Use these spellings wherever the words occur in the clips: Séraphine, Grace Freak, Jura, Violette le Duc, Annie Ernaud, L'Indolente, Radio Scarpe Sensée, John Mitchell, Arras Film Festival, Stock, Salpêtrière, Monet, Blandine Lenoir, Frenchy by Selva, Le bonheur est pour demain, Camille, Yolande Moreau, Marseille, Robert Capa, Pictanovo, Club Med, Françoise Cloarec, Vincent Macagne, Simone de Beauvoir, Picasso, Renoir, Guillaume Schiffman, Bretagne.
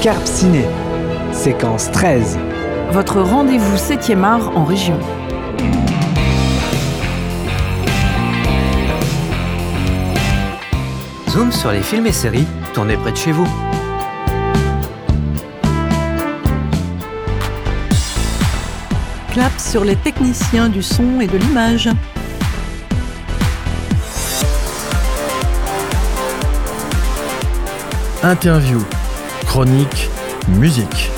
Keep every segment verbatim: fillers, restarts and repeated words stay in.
Scarpe Ciné, séquence treize. Votre rendez-vous septième art en région. Zoom sur les films et séries tournés près de chez vous. Clap sur les techniciens du son et de l'image. Interview, chronique, musique.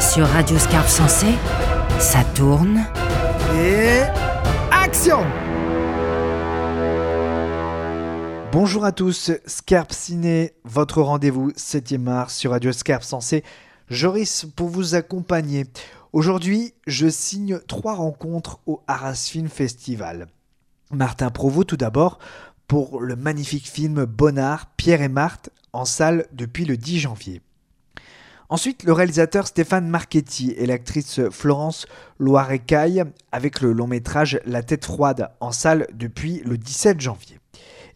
Sur Radio Scarpe Sensée, ça tourne. Et action! Bonjour à tous, Scarpe Ciné, votre rendez-vous septième art sur Radio Scarpe Sensée. Joris pour vous accompagner. Aujourd'hui, je signe trois rencontres au Arras Film Festival. Martin Provost tout d'abord pour le magnifique film Bonnard, Pierre et Marthe, en salle depuis le dix janvier. Ensuite, le réalisateur Stéphane Marchetti et l'actrice Florence Loiret-Caille avec le long métrage La tête froide, en salle depuis le dix-sept janvier.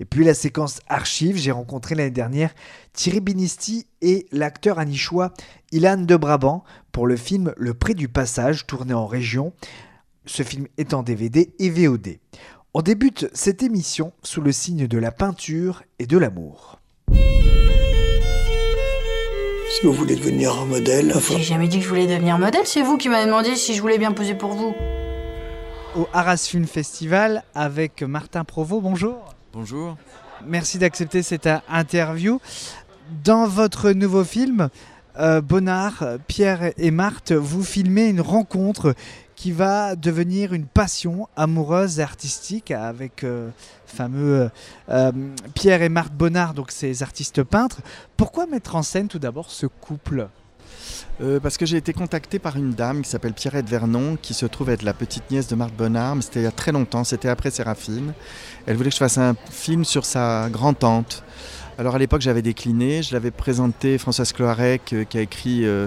Et puis la séquence archive, j'ai rencontré l'année dernière Thierry Binisti et l'acteur anichois Ilan de Brabant pour le film Le prix du passage, tourné en région. Ce film est en D V D et V O D. On débute cette émission sous le signe de la peinture et de l'amour. Si vous voulez devenir un modèle... Enfin... J'ai jamais dit que je voulais devenir modèle, c'est vous qui m'avez demandé si je voulais bien poser pour vous. Au Arras Film Festival avec Martin Provost, bonjour. Bonjour. Merci d'accepter cette interview. Dans votre nouveau film, euh, Bonnard, Pierre et Marthe, vous filmez une rencontre qui va devenir une passion amoureuse et artistique avec euh, fameux euh, Pierre et Marthe Bonnard, donc ces artistes peintres. Pourquoi mettre en scène tout d'abord ce couple ? Euh, parce que j'ai été contacté par une dame qui s'appelle Pierrette Vernon, qui se trouve être la petite nièce de Marthe Bonnard, mais c'était il y a très longtemps, c'était après Séraphine. Elle voulait que je fasse un film sur sa grand-tante. Alors à l'époque j'avais décliné, je l'avais présenté Françoise Cloarec euh, qui a écrit euh,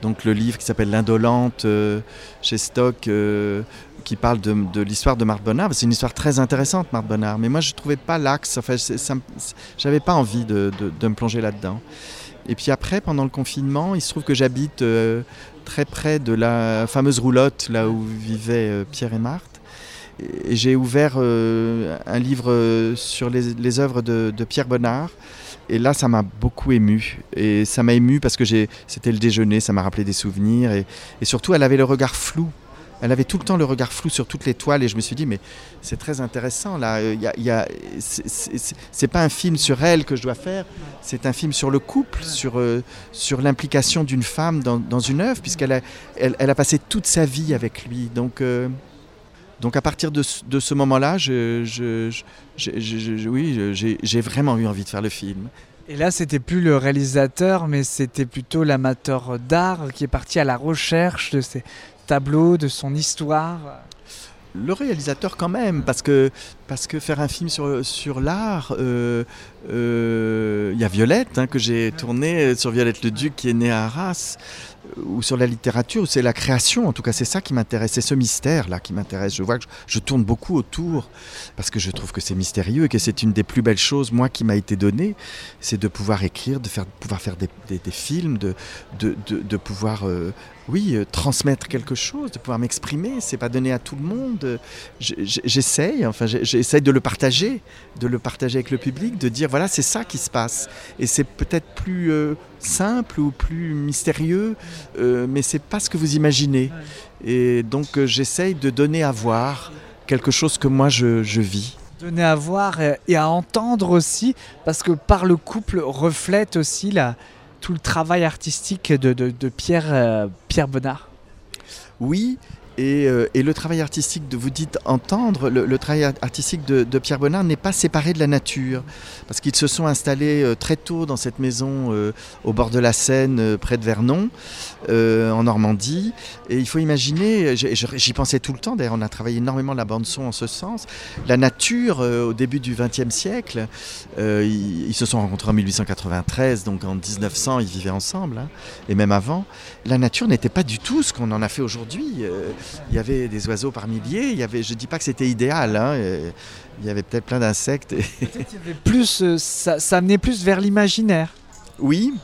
donc le livre qui s'appelle L'Indolente euh, chez Stock, euh, qui parle de, de l'histoire de Marthe Bonnard. C'est une histoire très intéressante, Marthe Bonnard, mais moi je ne trouvais pas l'axe, enfin, c'est, ça, j'avais pas envie de, de, de me plonger là-dedans. Et puis après, pendant le confinement, il se trouve que j'habite euh, très près de la fameuse roulotte, là où vivaient euh, Pierre et Marthe. Et, et j'ai ouvert euh, un livre euh, sur les, les œuvres de, de Pierre Bonnard. Et là, ça m'a beaucoup ému. Et ça m'a ému parce que j'ai, c'était le déjeuner, ça m'a rappelé des souvenirs. Et, et surtout, elle avait le regard flou. Elle avait tout le temps le regard flou sur toutes les toiles et je me suis dit mais c'est très intéressant là, il y a, il y a, c'est, c'est, c'est pas un film sur elle que je dois faire, c'est un film sur le couple, sur, euh, sur l'implication d'une femme dans, dans une œuvre puisqu'elle a, elle, elle a passé toute sa vie avec lui. Donc, euh, donc à partir de, de ce moment-là, je, je, je, je, je, oui, j'ai, j'ai vraiment eu envie de faire le film. Et là, c'était plus le réalisateur, mais c'était plutôt l'amateur d'art qui est parti à la recherche de ces tableau, de son histoire? Le réalisateur quand même, parce que, parce que faire un film sur, sur l'art, il euh, euh, y a Violette hein, que j'ai tourné sur Violette le Duc qui est née à Arras, ou sur la littérature, ou c'est la création, en tout cas c'est ça qui m'intéresse, c'est ce mystère-là qui m'intéresse. Je vois que je, je tourne beaucoup autour, parce que je trouve que c'est mystérieux et que c'est une des plus belles choses, moi, qui m'a été donnée, c'est de pouvoir écrire, de faire, pouvoir faire des, des, des films, de, de, de, de pouvoir... Euh, Oui, euh, transmettre quelque chose, de pouvoir m'exprimer, c'est pas donné à tout le monde. Je, je, j'essaye, enfin, je, j'essaye de le partager, de le partager avec le public, de dire voilà, c'est ça qui se passe. Et c'est peut-être plus euh, simple ou plus mystérieux, euh, mais c'est pas ce que vous imaginez. Et donc, euh, j'essaye de donner à voir quelque chose que moi je, je vis. Donner à voir et à entendre aussi, parce que par le couple reflète aussi la. Tout le travail artistique de, de, de Pierre, euh, Pierre Bonnard. Oui, et, euh, et le travail artistique, de, vous dites entendre, le, le travail artistique de, de Pierre Bonnard n'est pas séparé de la nature, parce qu'ils se sont installés euh, très tôt dans cette maison euh, au bord de la Seine, euh, près de Vernon, euh, en Normandie. Et il faut imaginer, j'ai, j'y pensais tout le temps, d'ailleurs on a travaillé énormément la bande-son en ce sens, la nature euh, au début du vingtième siècle, euh, ils, ils se sont rencontrés en mille huit cent quatre-vingt-treize, donc en dix-neuf cents ils vivaient ensemble, hein, et même avant. La nature n'était pas du tout ce qu'on en a fait aujourd'hui. Euh, il y avait des oiseaux par milliers, il y avait, je ne dis pas que c'était idéal, hein, il y avait peut-être plein d'insectes. Et... Peut-être il y avait plus, euh, ça, ça amenait plus vers l'imaginaire. Oui,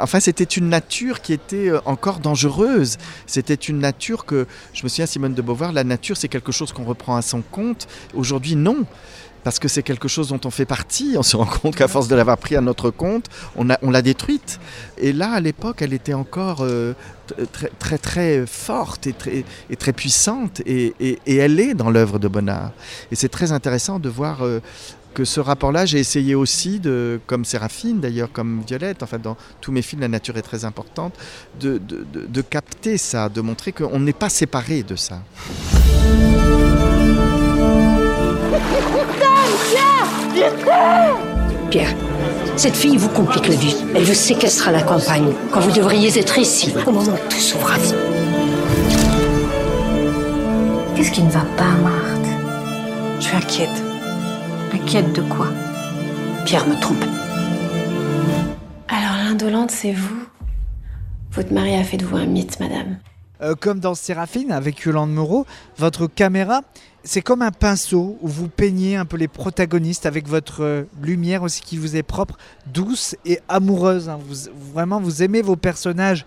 enfin c'était une nature qui était encore dangereuse. C'était une nature que, je me souviens Simone de Beauvoir, la nature c'est quelque chose qu'on reprend à son compte. Aujourd'hui non, parce que c'est quelque chose dont on fait partie. On se rend compte qu'à force de l'avoir pris à notre compte, on, a, on l'a détruite. Et là à l'époque elle était encore euh, très, très très forte et très, et très puissante et, et, et elle est dans l'œuvre de Bonnard. Et c'est très intéressant de voir... Euh, que ce rapport-là, j'ai essayé aussi, de, comme Séraphine d'ailleurs, comme Violette, enfin dans tous mes films, la nature est très importante, de, de, de, de capter ça, de montrer qu'on n'est pas séparés de ça. Pierre, cette fille vous complique la vie. Elle vous séquestre à la campagne, quand vous devriez être ici, au moment où tout s'ouvre à vous. Qu'est-ce qui ne va pas, Marthe? Je suis inquiète. Inquiète de quoi? Pierre me trompe. Alors l'Indolente, c'est vous. Votre mari a fait de vous un mythe, madame. Euh, comme dans Séraphine, avec Yolande Moreau, votre caméra, c'est comme un pinceau où vous peignez un peu les protagonistes avec votre euh, lumière aussi qui vous est propre, douce et amoureuse. Hein. Vous, vraiment, vous aimez vos personnages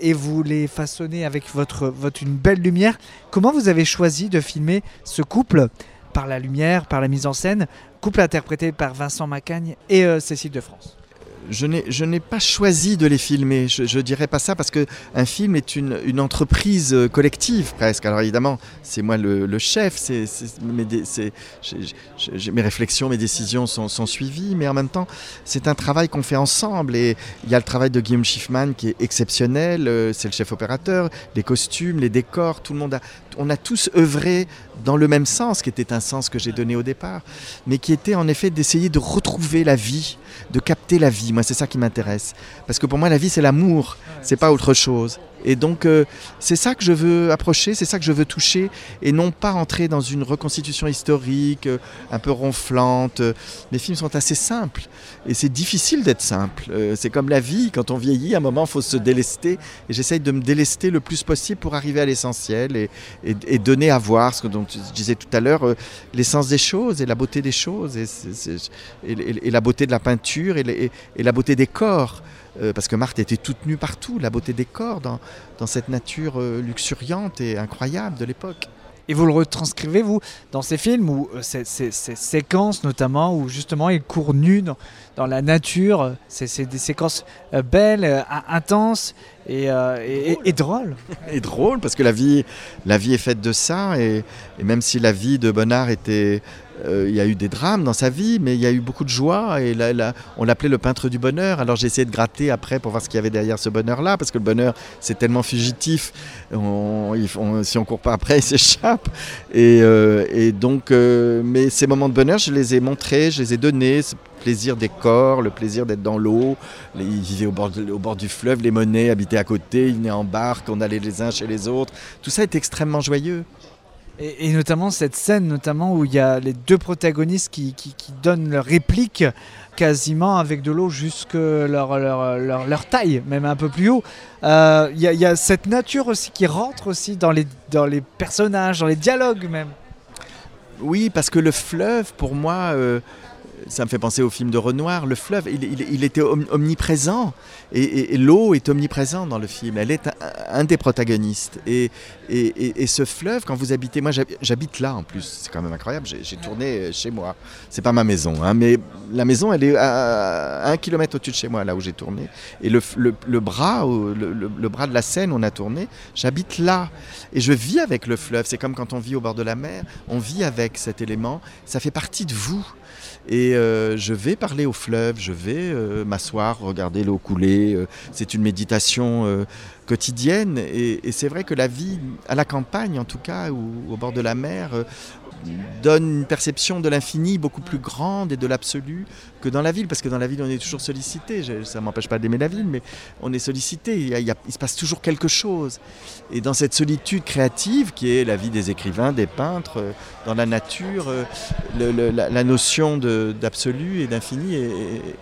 et vous les façonnez avec votre, votre, une belle lumière. Comment vous avez choisi de filmer ce couple ? Par la lumière, par la mise en scène, couple interprété par Vincent Macagne et euh, Cécile De France. Je n'ai, je n'ai pas choisi de les filmer, je ne dirais pas ça parce qu'un film est une, une entreprise collective presque. Alors évidemment, c'est moi le, le chef, c'est, c'est, mes, dé, c'est, j'ai, j'ai, mes réflexions, mes décisions sont, sont suivies, mais en même temps, c'est un travail qu'on fait ensemble. Et il y a le travail de Guillaume Schiffman qui est exceptionnel, c'est le chef opérateur, les costumes, les décors, tout le monde a, on a tous œuvré dans le même sens, qui était un sens que j'ai donné au départ, mais qui était en effet d'essayer de retrouver la vie, de capter la vie. Moi, c'est ça qui m'intéresse. Parce que pour moi, la vie, c'est l'amour. C'est pas autre chose. Et donc, euh, c'est ça que je veux approcher, c'est ça que je veux toucher. Et non pas entrer dans une reconstitution historique, euh, un peu ronflante. Mes films sont assez simples. Et c'est difficile d'être simple. Euh, c'est comme la vie. Quand on vieillit, à un moment, il faut se délester. Et j'essaye de me délester le plus possible pour arriver à l'essentiel et, et, et donner à voir, ce que donc, je disais tout à l'heure, euh, l'essence des choses et la beauté des choses. Et, c'est, c'est, et, et, et la beauté de la peinture et, et, et la beauté des corps. Euh, parce que Marthe était toute nue partout, la beauté des corps dans, dans cette nature euh, luxuriante et incroyable de l'époque. Et vous le retranscrivez, vous, dans ces films, où euh, ces, ces, ces séquences notamment, où justement il court nu dans, dans la nature, c'est, c'est des séquences euh, belles, euh, intenses et, euh, et, et, et drôles. Et drôles, parce que la vie, la vie est faite de ça, et, et même si la vie de Bonnard était... Il euh, y a eu des drames dans sa vie, mais il y a eu beaucoup de joie et là, là, on l'appelait le peintre du bonheur. Alors j'ai essayé de gratter après pour voir ce qu'il y avait derrière ce bonheur-là, parce que le bonheur, c'est tellement fugitif. On, on, si on ne court pas après, il s'échappe. Et, euh, et donc, euh, mais ces moments de bonheur, je les ai montrés, je les ai donnés. Ce plaisir des corps, le plaisir d'être dans l'eau. Les, ils vivaient au bord, de, au bord du fleuve, les Monet habitaient à côté, ils venaient en barque, on allait les uns chez les autres. Tout ça est extrêmement joyeux. Et, et notamment cette scène notamment où il y a les deux protagonistes qui, qui, qui donnent leur réplique quasiment avec de l'eau jusque leur, leur, leur, leur taille, même un peu plus haut. Euh, y a, y a cette nature aussi qui rentre aussi dans les, dans les personnages, dans les dialogues même. Oui, parce que le fleuve, pour moi... Euh ça me fait penser au film de Renoir, le fleuve, il, il, il était omniprésent et, et, et l'eau est omniprésente dans le film, elle est un, un des protagonistes et, et, et, et ce fleuve, quand vous habitez, moi j'habite là en plus, c'est quand même incroyable, j'ai, j'ai tourné chez moi, c'est pas ma maison, hein, mais la maison elle est à un kilomètre au-dessus de chez moi, là où j'ai tourné, et le, le, le, bras, le, le, le bras de la Seine où on a tourné, j'habite là et je vis avec le fleuve, c'est comme quand on vit au bord de la mer, on vit avec cet élément, ça fait partie de vous. Et euh, je vais parler au fleuve, je vais euh, m'asseoir, regarder l'eau couler. Euh, c'est une méditation euh, quotidienne. Et, et c'est vrai que la vie, à la campagne en tout cas, ou au bord de la mer, euh, donne une perception de l'infini beaucoup plus grande et de l'absolu que dans la ville. Parce que dans la ville, on est toujours sollicité. Je, ça ne m'empêche pas d'aimer la ville, mais on est sollicité. Il, y a, il, y a, il se passe toujours quelque chose. Et dans cette solitude créative, qui est la vie des écrivains, des peintres, euh, dans la nature, euh, le, le, la, la notion de d'absolu et d'infini est, est,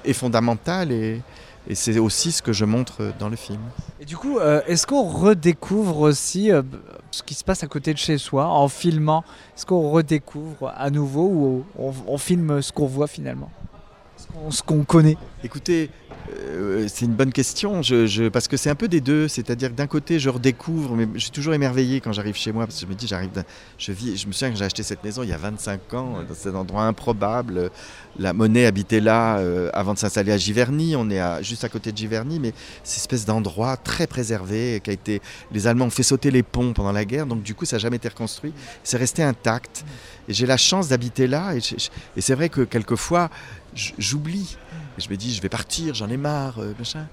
est fondamental et, et c'est aussi ce que je montre dans le film. Et du coup, euh, est-ce qu'on redécouvre aussi euh, ce qui se passe à côté de chez soi en filmant? Est-ce qu'on redécouvre à nouveau ou on, on filme ce qu'on voit finalement? ce qu'on connaît? Écoutez, euh, c'est une bonne question, je, je, parce que c'est un peu des deux. C'est-à-dire que d'un côté, je redécouvre, mais je suis toujours émerveillé quand j'arrive chez moi, parce que je me dis, j'arrive, je, vis, je me souviens que j'ai acheté cette maison il y a vingt-cinq ans, dans cet endroit improbable. La Monet habitait là euh, avant de s'installer à Giverny, on est à, juste à côté de Giverny, mais c'est une espèce d'endroit très préservé, qui a été, les Allemands ont fait sauter les ponts pendant la guerre, donc du coup, ça n'a jamais été reconstruit, c'est resté intact. Et j'ai la chance d'habiter là, et, je, et c'est vrai que quelquefois, j'oublie. Et je me dis, je vais partir, j'en ai marre, machin.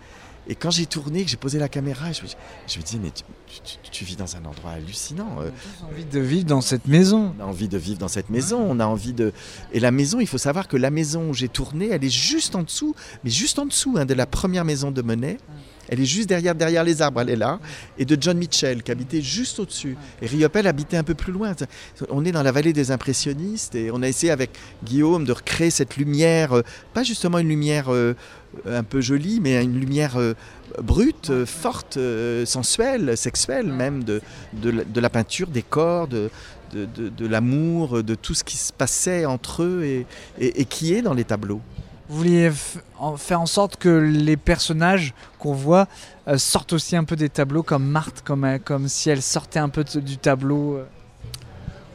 Et quand j'ai tourné, que j'ai posé la caméra, je me, je me disais, mais tu, tu, tu vis dans un endroit hallucinant. On a envie de vivre dans cette maison. On a envie de vivre dans cette maison, on a envie de... Et la maison, il faut savoir que la maison où j'ai tourné, elle est juste en dessous, mais juste en dessous hein, de la première maison de Monet. Elle est juste derrière, derrière les arbres, elle est là. Et de John Mitchell, qui habitait juste au-dessus. Et Riopelle habitait un peu plus loin. On est dans la vallée des impressionnistes et on a essayé avec Guillaume de recréer cette lumière, euh, pas justement une lumière euh, un peu jolie, mais une lumière euh, brute, euh, forte, euh, sensuelle, sexuelle même, de, de, la, de la peinture, des corps, de, de, de, de l'amour, de tout ce qui se passait entre eux et, et, et qui est dans les tableaux. Vous vouliez faire en sorte que les personnages qu'on voit euh, sortent aussi un peu des tableaux, comme Marthe, comme, comme si elle sortait un peu de, du tableau.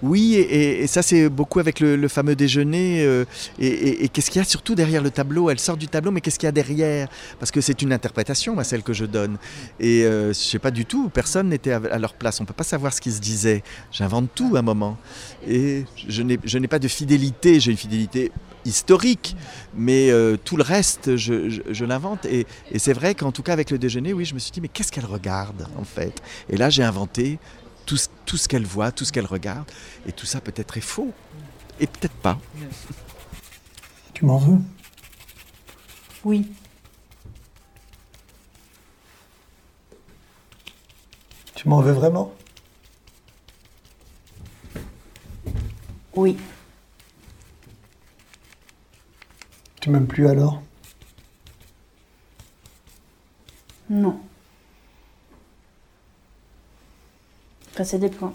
Oui, et, et ça c'est beaucoup avec le, le fameux déjeuner. Euh, et et, et qu'est-ce qu'il y a surtout derrière le tableau? Elle sort du tableau, mais qu'est-ce qu'il y a derrière? Parce que c'est une interprétation, bah, celle que je donne. Et euh, je ne sais pas du tout, personne n'était à, à leur place. On ne peut pas savoir ce qu'ils se disaient. J'invente tout à un moment. Et je n'ai, je n'ai pas de fidélité, j'ai une fidélité... historique, mais euh, tout le reste, je, je, je l'invente. Et, et c'est vrai qu'en tout cas, avec le déjeuner, oui, je me suis dit, mais qu'est-ce qu'elle regarde, en fait? Et là, j'ai inventé tout, tout ce qu'elle voit, tout ce qu'elle regarde. Et tout ça, peut-être, est faux. Et peut-être pas. Tu m'en veux? Oui. Tu m'en veux vraiment? Oui. Tu m'aimes plus alors? Non. Enfin, ça dépend.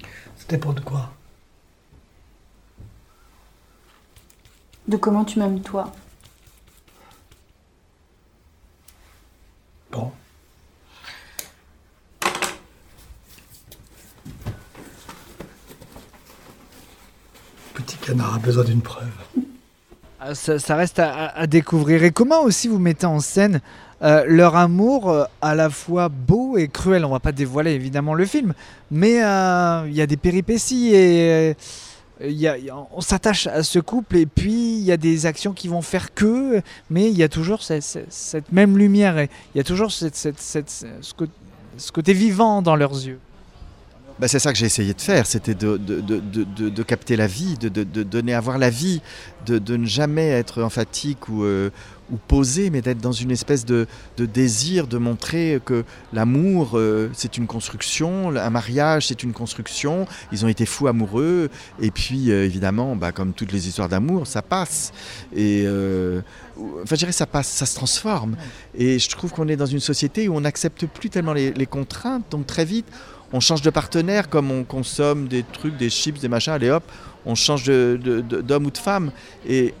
Ça dépend de quoi? De comment tu m'aimes toi. Bon. Canard a besoin d'une preuve. Ça, ça reste à, à découvrir. Et comment aussi vous mettez en scène euh, leur amour euh, à la fois beau et cruel? On ne va pas dévoiler évidemment le film, mais il euh, y a des péripéties et euh, y a, y a, on s'attache à ce couple et puis il y a des actions qui vont faire que, mais il y a toujours cette, cette, cette même lumière et il y a toujours cette, cette, cette, ce, côté, ce côté vivant dans leurs yeux. Bah c'est ça que j'ai essayé de faire, c'était de, de, de, de, de capter la vie, de, de, de donner à voir la vie, de, de ne jamais être emphatique ou, euh, ou posé, mais d'être dans une espèce de, de désir de montrer que l'amour, euh, c'est une construction, un mariage, c'est une construction, ils ont été fous amoureux, et puis euh, évidemment, bah, comme toutes les histoires d'amour, ça passe. Et, euh, enfin, je dirais ça passe, ça se transforme. Et je trouve qu'on est dans une société où on n'accepte plus tellement les, les contraintes, donc très vite, on change de partenaire comme on consomme des trucs, des chips, des machins, allez hop, on change de, de, de, d'homme ou de femme. Et,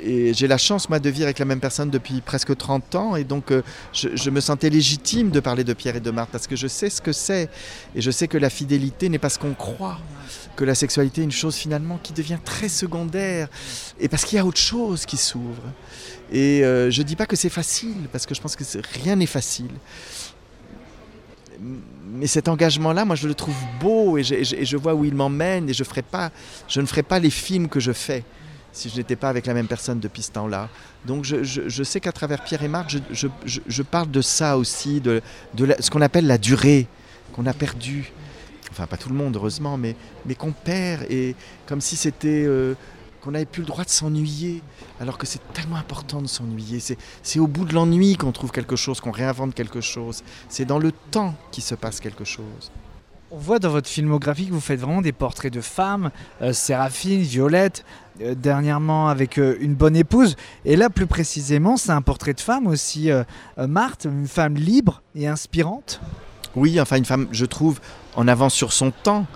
et j'ai la chance, moi, de vivre avec la même personne depuis presque trente ans. Et donc, euh, je, je me sentais légitime de parler de Pierre et de Marthe parce que je sais ce que c'est. Et je sais que la fidélité n'est pas ce qu'on croit. Que la sexualité est une chose, finalement, qui devient très secondaire. Et parce qu'il y a autre chose qui s'ouvre. Et euh, je ne dis pas que c'est facile parce que je pense que rien n'est facile. Mais cet engagement-là, moi, je le trouve beau et je, et je, et je vois où il m'emmène et je, ferai pas, je ne ferai pas les films que je fais si je n'étais pas avec la même personne depuis ce temps-là. Donc, je, je, je sais qu'à travers Pierre et Marthe, je, je, je, je parle de ça aussi, de, de la, ce qu'on appelle la durée qu'on a perdue. Enfin, pas tout le monde, heureusement, mais, mais qu'on perd et comme si c'était... Euh, qu'on n'avait plus le droit de s'ennuyer, alors que c'est tellement important de s'ennuyer. C'est, c'est au bout de l'ennui qu'on trouve quelque chose, qu'on réinvente quelque chose. C'est dans le temps qu'il se passe quelque chose. On voit dans votre filmographie que vous faites vraiment des portraits de femmes, euh, Séraphine, Violette, euh, dernièrement avec euh, Une bonne épouse. Et là, plus précisément, c'est un portrait de femme aussi, euh, euh, Marthe, une femme libre et inspirante. Oui, enfin une femme, je trouve, en avance sur son temps.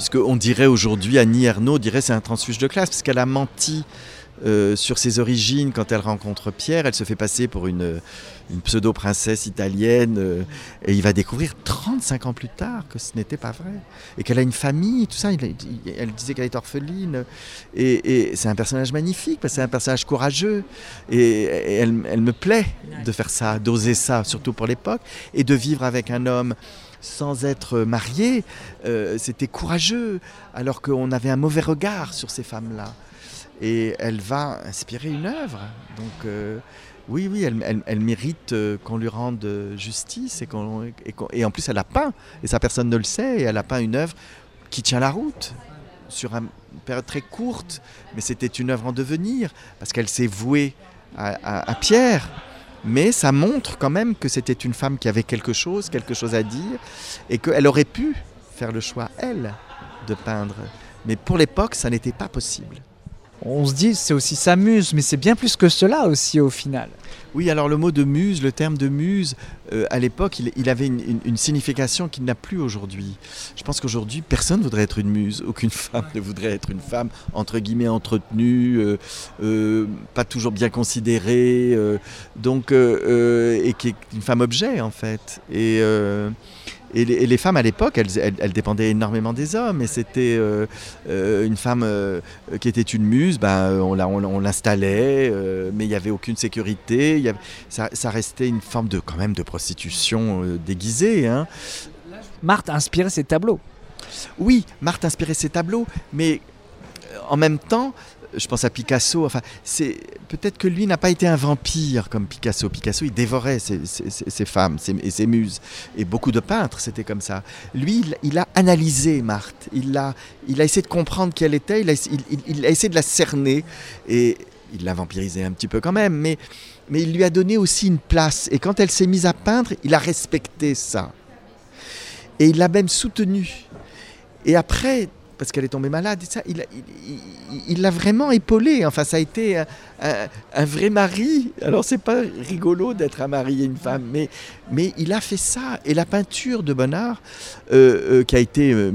puisqu'on dirait aujourd'hui, Annie Ernaud dirait c'est un transfuge de classe, parce qu'elle a menti euh, sur ses origines quand elle rencontre Pierre. Elle se fait passer pour une, une pseudo-princesse italienne, euh, et il va découvrir trente-cinq ans plus tard que ce n'était pas vrai, et qu'elle a une famille, tout ça. Il, il, elle disait qu'elle est orpheline, et, et c'est un personnage magnifique, parce que c'est un personnage courageux, et, et elle, elle me plaît de faire ça, d'oser ça, surtout pour l'époque, et de vivre avec un homme sans être marié, euh, c'était courageux, alors qu'on avait un mauvais regard sur ces femmes-là. Et elle va inspirer une œuvre. Donc euh, oui, oui, elle, elle, elle mérite qu'on lui rende justice, et, qu'on, et, qu'on, et en plus elle a peint, et ça personne ne le sait, et elle a peint une œuvre qui tient la route, sur une période très courte, mais c'était une œuvre en devenir, parce qu'elle s'est vouée à, à, à Pierre. Mais ça montre quand même que c'était une femme qui avait quelque chose, quelque chose à dire, et qu'elle aurait pu faire le choix, elle, de peindre. Mais pour l'époque, ça n'était pas possible. On se dit, c'est aussi sa muse, mais c'est bien plus que cela aussi, au final. Oui, alors le mot de muse, le terme de muse, euh, à l'époque, il, il avait une, une, une signification qu'il n'a plus aujourd'hui. Je pense qu'aujourd'hui, personne ne voudrait être une muse. Aucune femme ne voudrait être une femme, entre guillemets, entretenue, euh, euh, pas toujours bien considérée, euh, donc, euh, euh, et qui est une femme objet, en fait. Et... Euh, Et les, et les femmes à l'époque, elles, elles, elles dépendaient énormément des hommes, et c'était euh, euh, une femme euh, qui était une muse, ben, on, la, on, on l'installait, euh, mais il n'y avait aucune sécurité, il y avait, ça, ça restait une forme de, quand même de prostitution euh, déguisée. Hein. Marthe inspirait ses tableaux. Oui, Marthe inspirait ses tableaux, mais en même temps, je pense à Picasso, enfin, c'est, peut-être que lui n'a pas été un vampire comme Picasso. Picasso, il dévorait ses, ses, ses femmes ses, et ses muses. Et beaucoup de peintres, c'était comme ça. Lui, il, il a analysé Marthe. Il a, il a essayé de comprendre qui elle était. Il a, il, il, il a essayé de la cerner. Et il l'a vampirisée un petit peu quand même. Mais, mais il lui a donné aussi une place. Et quand elle s'est mise à peindre, il a respecté ça. Et il l'a même soutenue. Et après... parce qu'elle est tombée malade, et ça, il, il, il, il l'a vraiment épaulée. Enfin, ça a été un, un, un vrai mari. Alors, c'est pas rigolo d'être un mari et une femme, mais, mais il a fait ça. Et la peinture de Bonnard, euh, euh, qui a été euh,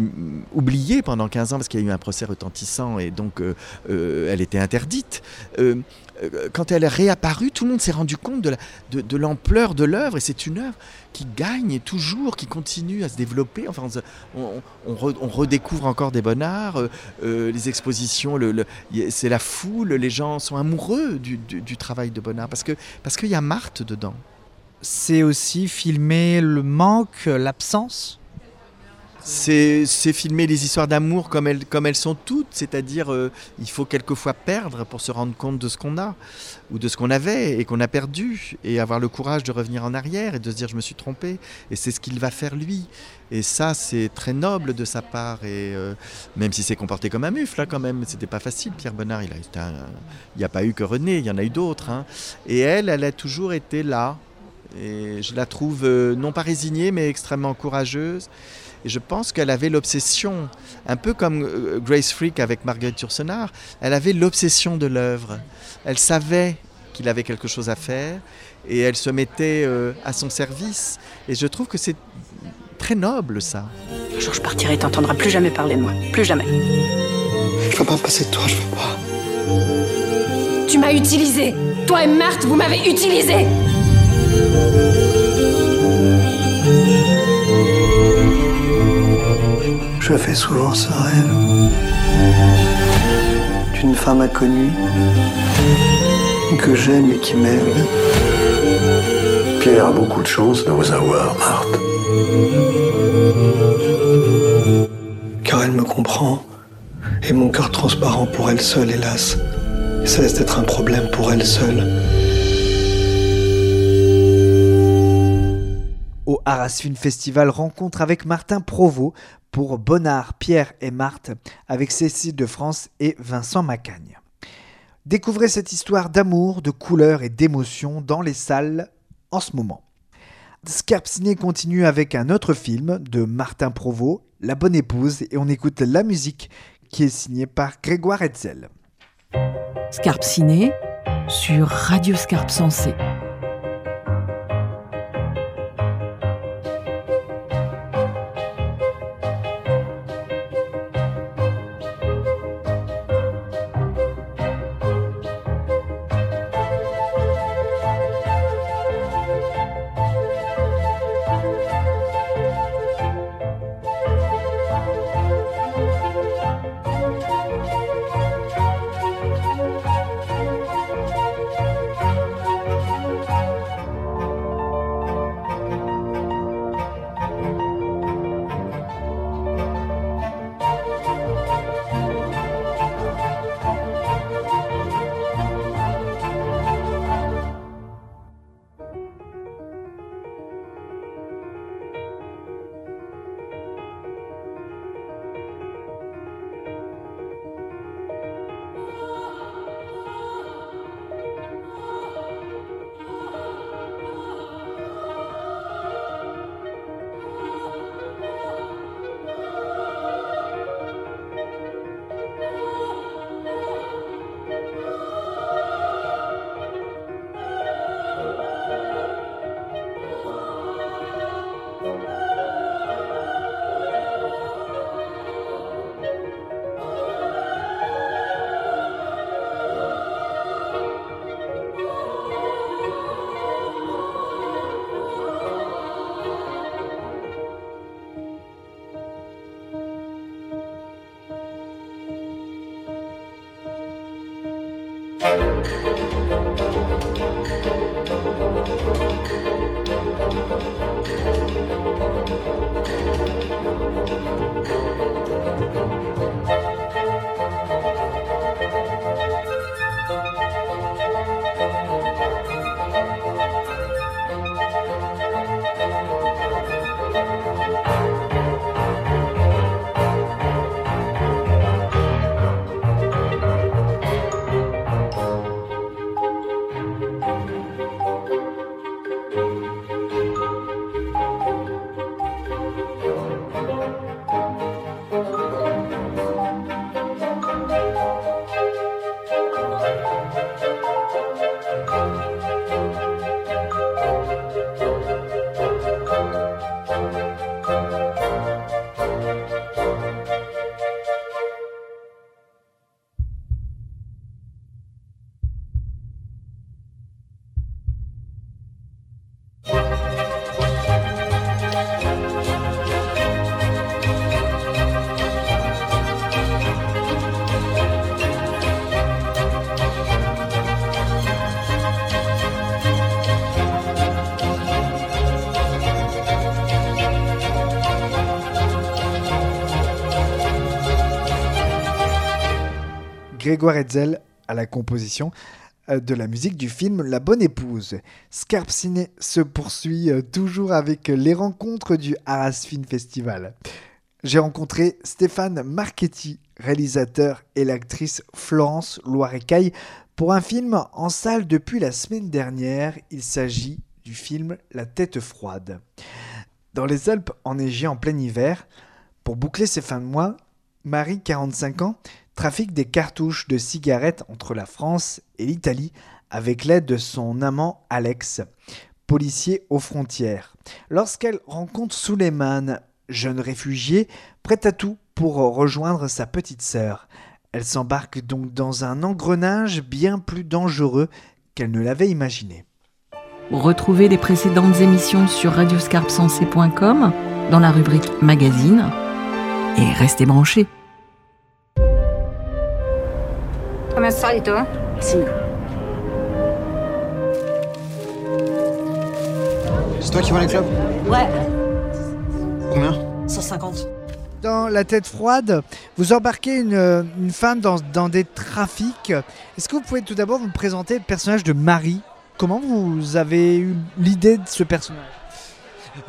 oubliée pendant quinze ans, parce qu'il y a eu un procès retentissant, et donc euh, euh, elle était interdite, euh, quand elle est réapparue, tout le monde s'est rendu compte de, la, de, de l'ampleur de l'œuvre, et c'est une œuvre qui gagne toujours, qui continue à se développer. Enfin, on, on, on, on redécouvre encore des Bonnards, euh, euh, les expositions, le, le, c'est la foule, les gens sont amoureux du, du, du travail de Bonnard, parce que, parce qu'il y a Marthe dedans. C'est aussi filmer le manque, l'absence. C'est, c'est filmer les histoires d'amour comme elles, comme elles sont toutes, c'est-à-dire euh, il faut quelquefois perdre pour se rendre compte de ce qu'on a, ou de ce qu'on avait et qu'on a perdu, et avoir le courage de revenir en arrière et de se dire je me suis trompé, et c'est ce qu'il va faire lui. Et ça, c'est très noble de sa part, et euh, même si c'est comporté comme un mufle, hein, quand même, c'était pas facile. Pierre Bonnard, il n'y a, a pas eu que René, il y en a eu d'autres, hein. Et elle, elle a toujours été là, et je la trouve euh, non pas résignée, mais extrêmement courageuse. Et je pense qu'elle avait l'obsession, un peu comme Grace Freak avec Marguerite Yourcenar, elle avait l'obsession de l'œuvre. Elle savait qu'il avait quelque chose à faire, et elle se mettait à son service. Et je trouve que c'est très noble, ça. Un jour, je partirai, t'entendras plus jamais parler de moi. Plus jamais. Je veux pas passer de toi, je veux pas. Tu m'as utilisé. Toi et Marthe, vous m'avez utilisé. Je fais souvent ce rêve d'une femme inconnue que j'aime et qui m'aime. Pierre a beaucoup de chance de vous avoir, Marthe. Car elle me comprend, et mon cœur transparent pour elle seule, hélas, cesse d'être un problème pour elle seule. Au Arras Film Festival, rencontre avec Martin Provost pour Bonnard, Pierre et Marthe, avec Cécile De France et Vincent Macagne. Découvrez cette histoire d'amour, de couleurs et d'émotions dans les salles en ce moment. Scarpe Ciné continue avec un autre film de Martin Provost, La Bonne Épouse, et on écoute la musique qui est signée par Grégoire Hetzel. Scarpe Ciné sur Radio Scarpe Sensée. Grégoire Hetzel à la composition de la musique du film La Bonne Épouse. Scarpe Ciné se poursuit toujours avec les rencontres du Arras Film Festival. J'ai rencontré Stéphane Marchetti, réalisateur, et l'actrice Florence Loiret-Caille pour un film en salle depuis la semaine dernière. Il s'agit du film La tête froide. Dans les Alpes enneigées en plein hiver, pour boucler ses fins de mois, Marie, quarante-cinq ans, trafique des cartouches de cigarettes entre la France et l'Italie avec l'aide de son amant Alex, policier aux frontières. Lorsqu'elle rencontre Souleymane, jeune réfugié, prêt à tout pour rejoindre sa petite sœur. Elle s'embarque donc dans un engrenage bien plus dangereux qu'elle ne l'avait imaginé. Retrouvez les précédentes émissions sur radio scarpe sensée point com dans la rubrique Magazine et restez branchés. Come al solito? Sì. C'est toi qui vends les clubs? Ouais. Combien? cent cinquante. Dans La tête froide, vous embarquez une, une femme dans, dans des trafics. Est-ce que vous pouvez tout d'abord vous présenter le personnage de Marie? Comment vous avez eu l'idée de ce personnage?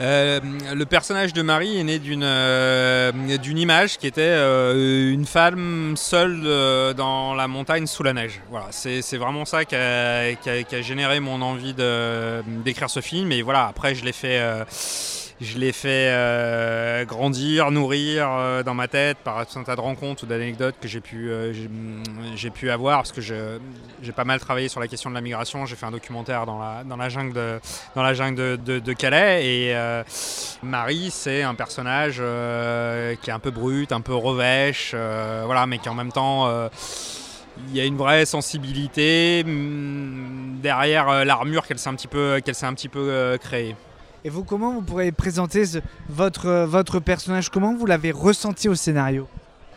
Euh, le personnage de Marie est né d'une, euh, d'une image qui était euh, une femme seule euh, dans la montagne sous la neige. Voilà, c'est, c'est vraiment ça qui a, qui a, qui a généré mon envie de, d'écrire ce film. Et voilà, après je l'ai fait, euh, je l'ai fait euh, grandir, nourrir euh, dans ma tête par tout un tas de rencontres ou d'anecdotes que j'ai pu, euh, j'ai, j'ai pu avoir, parce que je, j'ai pas mal travaillé sur la question de la migration. J'ai fait un documentaire dans la, dans la jungle de, dans la jungle de, de, de Calais. Et Euh, Marie, c'est un personnage euh, qui est un peu brut, un peu revêche, euh, voilà, mais qui en même temps, euh, il y a une vraie sensibilité mm, derrière euh, l'armure qu'elle s'est un petit peu, qu'elle s'est un petit peu euh, créée. Et vous, comment vous pourrez présenter ce, votre, euh, votre personnage? Comment vous l'avez ressenti au scénario?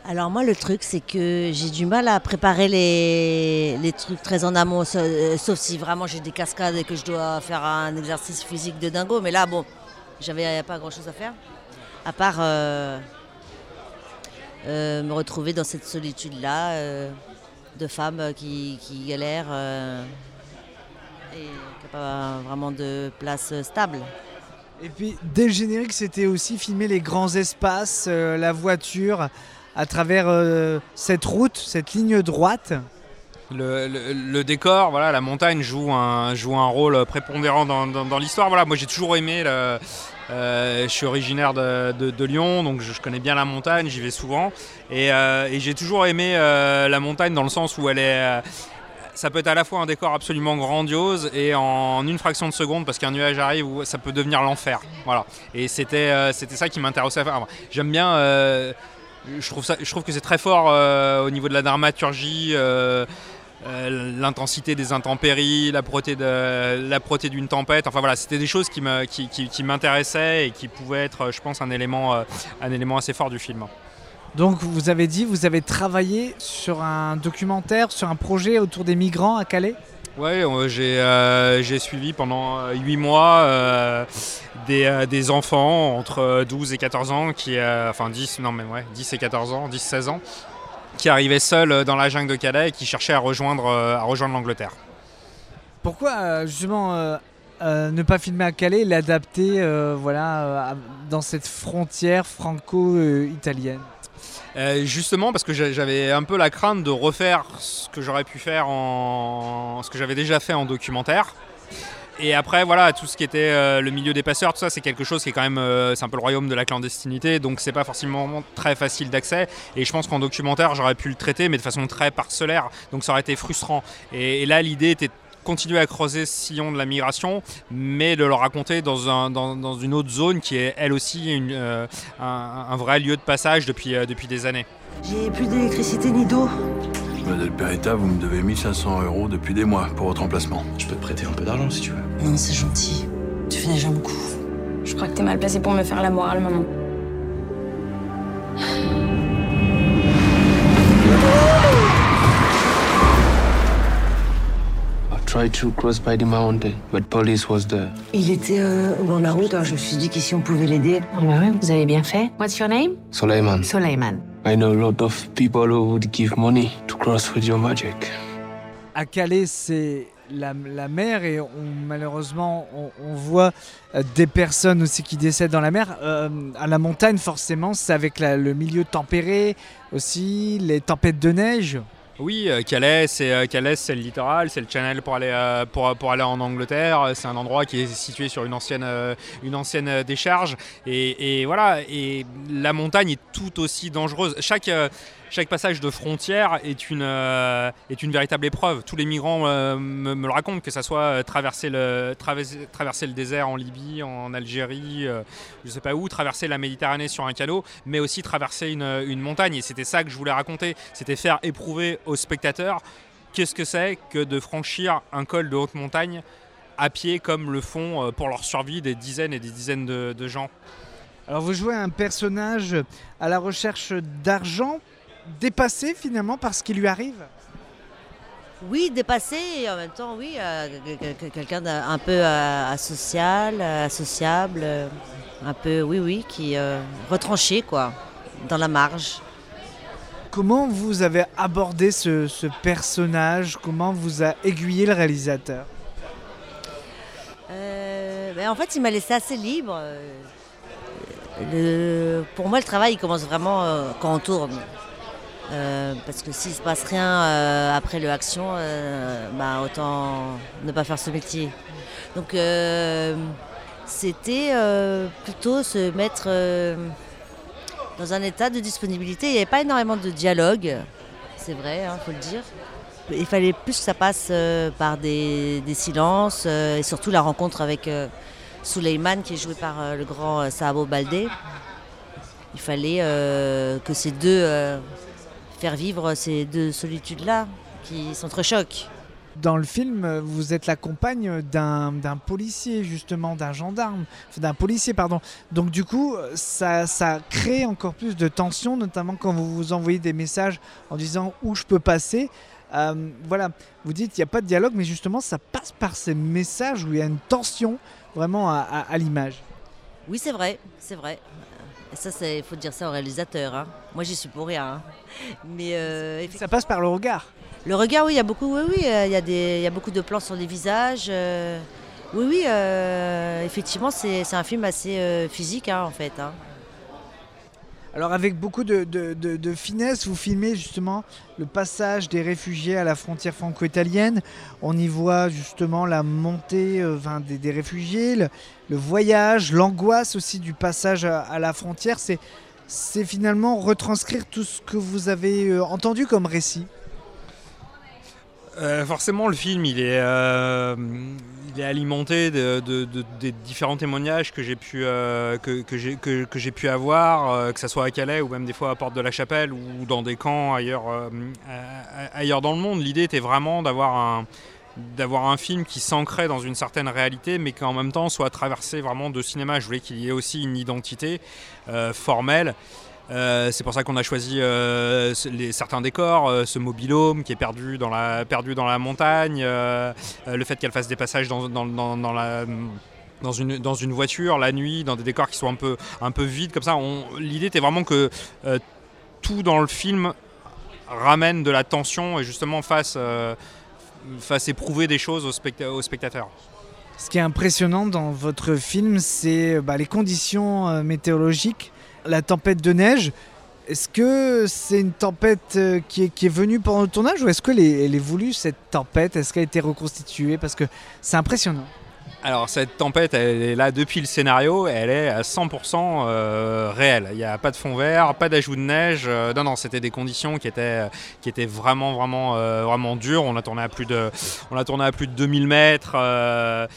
Alors moi, le truc, c'est que j'ai du mal à préparer les, les trucs très en amont, sauf si vraiment j'ai des cascades et que je dois faire un exercice physique de dingo. Mais là, bon, j'avais pas grand-chose à faire, à part euh, euh, me retrouver dans cette solitude-là, euh, de femmes qui, qui galèrent euh, et qui n'ont pas vraiment de place stable. Et puis, dès le générique, c'était aussi filmer les grands espaces, euh, la voiture, à travers euh, cette route, cette ligne droite. Le, le, le décor, voilà, la montagne joue un, joue un rôle prépondérant dans, dans, dans l'histoire. Voilà, moi j'ai toujours aimé, le, euh, je suis originaire de, de, de Lyon, donc je, je connais bien la montagne, j'y vais souvent. Et, euh, et j'ai toujours aimé euh, la montagne dans le sens où elle est... Euh, ça peut être à la fois un décor absolument grandiose et en une fraction de seconde, parce qu'un nuage arrive, où ça peut devenir l'enfer. Voilà. Et c'était, euh, c'était ça qui m'intéressait à faire. J'aime bien... Euh, je, trouve ça, je trouve que c'est très fort euh, au niveau de la dramaturgie... Euh, Euh, l'intensité des intempéries, la proté de, la proté d'une tempête, enfin voilà, c'était des choses qui, me, qui, qui, qui m'intéressaient et qui pouvaient être, je pense, un élément, euh, un élément assez fort du film. Donc vous avez dit, vous avez travaillé sur un documentaire, sur un projet autour des migrants à Calais ? Oui, j'ai euh, j'ai suivi pendant huit mois euh, des, euh, des enfants entre douze et quatorze ans, qui, euh, enfin dix, non, mais ouais, dix et quatorze ans, dix seize ans, qui arrivaient seuls dans la jungle de Calais et qui cherchaient à rejoindre, euh, à rejoindre l'Angleterre. Pourquoi justement euh, euh, ne pas filmer à Calais et l'adapter euh, voilà, euh, dans cette frontière franco-italienne ? Euh, justement parce que j'avais un peu la crainte de refaire ce que j'aurais pu faire en ce que j'avais déjà fait en documentaire, et après voilà, tout ce qui était euh, le milieu des passeurs, tout ça, c'est quelque chose qui est quand même euh, c'est un peu le royaume de la clandestinité, donc c'est pas forcément très facile d'accès, et je pense qu'en documentaire j'aurais pu le traiter mais de façon très parcellaire, donc ça aurait été frustrant, et, et là l'idée était continuer à creuser ce sillon de la migration, mais de le raconter dans, un, dans, dans une autre zone qui est elle aussi une, euh, un, un vrai lieu de passage depuis, euh, depuis des années. J'ai plus d'électricité ni d'eau. Madame Peretta, vous me devez mille cinq cents euros depuis des mois pour votre emplacement. Je peux te prêter un peu d'argent si tu veux. Non, c'est gentil. Tu fais déjà beaucoup. Je crois que t'es mal placé pour me faire la morale, maman. Il était euh, dans la route, hein. Je me suis dit qu'ici on pouvait l'aider. Oh bah oui, vous avez bien fait. What's your name? Soleiman. Soleiman. I know a lot of people who would give money to cross with your magic. À Calais, c'est la, la mer, et on, malheureusement, on, on voit des personnes aussi qui décèdent dans la mer. Euh, à la montagne, forcément, c'est avec la, le milieu tempéré aussi, les tempêtes de neige. Oui, Calais, c'est Calais, c'est le littoral, c'est le channel pour aller pour pour aller en Angleterre. C'est un endroit qui est situé sur une ancienne une ancienne décharge, et, et voilà. Et la montagne est tout aussi dangereuse. Chaque Chaque passage de frontière est une, euh, est une véritable épreuve. Tous les migrants euh, me, me le racontent, que ce soit euh, traverser, le, traverser, traverser le désert en Libye, en Algérie, euh, je ne sais pas où, traverser la Méditerranée sur un canot, mais aussi traverser une, une montagne. Et c'était ça que je voulais raconter, c'était faire éprouver aux spectateurs qu'est-ce que c'est que de franchir un col de haute montagne à pied, comme le font euh, pour leur survie des dizaines et des dizaines de, de gens. Alors vous jouez un personnage à la recherche d'argent, dépassé finalement par ce qui lui arrive. Oui, dépassé, et en même temps, oui, euh, quelqu'un d'un peu euh, asocial, associable, euh, un peu, oui, oui, qui euh, retranché, quoi, dans la marge. Comment vous avez abordé ce, ce personnage? Comment vous a aiguillé le réalisateur? euh, ben, En fait, il m'a laissé assez libre. Le, pour moi, le travail, il commence vraiment euh, quand on tourne. Euh, parce que s'il ne se passe rien euh, après le action, euh, bah, autant ne pas faire ce métier. Donc euh, c'était euh, plutôt se mettre euh, dans un état de disponibilité. Il n'y avait pas énormément de dialogue, c'est vrai, hein, faut le dire. Il fallait plus que ça passe euh, par des, des silences euh, et surtout la rencontre avec euh, Souleyman, qui est joué par euh, le grand euh, Saabo Baldé. Il fallait euh, que ces deux... Euh, faire vivre ces deux solitudes-là qui s'entrechoquent. Dans le film, vous êtes la compagne d'un, d'un policier, justement, d'un gendarme, d'un policier, pardon. Donc du coup, ça, ça crée encore plus de tension, notamment quand vous vous envoyez des messages en disant « où je peux passer ». Euh, voilà, vous dites qu'il n'y a pas de dialogue, mais justement, ça passe par ces messages où il y a une tension vraiment à, à, à l'image. Oui, c'est vrai, c'est vrai. Ça, il faut dire ça au réalisateur. Hein. Moi, j'y suis pour rien. Hein. Mais, euh, ça passe par le regard. Le regard, oui, il y a beaucoup, oui, oui, il y a des, il y a beaucoup de plans sur les visages. Euh, oui, oui, euh, effectivement, c'est, c'est un film assez euh, physique, hein, en fait. Hein. Alors, avec beaucoup de, de, de, de finesse, vous filmez justement le passage des réfugiés à la frontière franco-italienne. On y voit justement la montée euh, des, des réfugiés, le, le voyage, l'angoisse aussi du passage à, à la frontière. C'est, c'est finalement retranscrire tout ce que vous avez euh, entendu comme récit. Euh, forcément, le film, il est... Euh... Il est alimenté de, de, de, des différents témoignages que j'ai pu, euh, que, que j'ai, que, que j'ai pu avoir, euh, que ce soit à Calais ou même des fois à Porte de la Chapelle ou dans des camps ailleurs, euh, ailleurs dans le monde. L'idée était vraiment d'avoir un, d'avoir un film qui s'ancrait dans une certaine réalité, mais qui en même temps soit traversé vraiment de cinéma. Je voulais qu'il y ait aussi une identité euh, formelle. Euh, c'est pour ça qu'on a choisi euh, les, certains décors, euh, ce mobilhome qui est perdu dans la, perdu dans la montagne, euh, le fait qu'elle fasse des passages dans, dans, dans, dans la... Dans une, dans une voiture, la nuit, dans des décors qui sont un peu, un peu vides, comme ça. On, l'idée était vraiment que euh, tout dans le film ramène de la tension et justement fasse, euh, fasse éprouver des choses aux specta- aux spectateurs. Ce qui est impressionnant dans votre film, c'est bah, les conditions euh, météorologiques, la tempête de neige. Est-ce que c'est une tempête qui est, qui est venue pendant le tournage ou est-ce qu'elle est, elle est voulue, cette tempête ? Est-ce qu'elle a été reconstituée ? Parce que c'est impressionnant. Alors cette tempête, elle est là depuis le scénario, elle est à cent pour cent euh, réelle. Il n'y a pas de fond vert, pas d'ajout de neige. Euh, non, non, c'était des conditions qui étaient, qui étaient vraiment, vraiment, euh, vraiment dures. On a tourné à plus de, on a tourné à plus de deux mille mètres. Euh,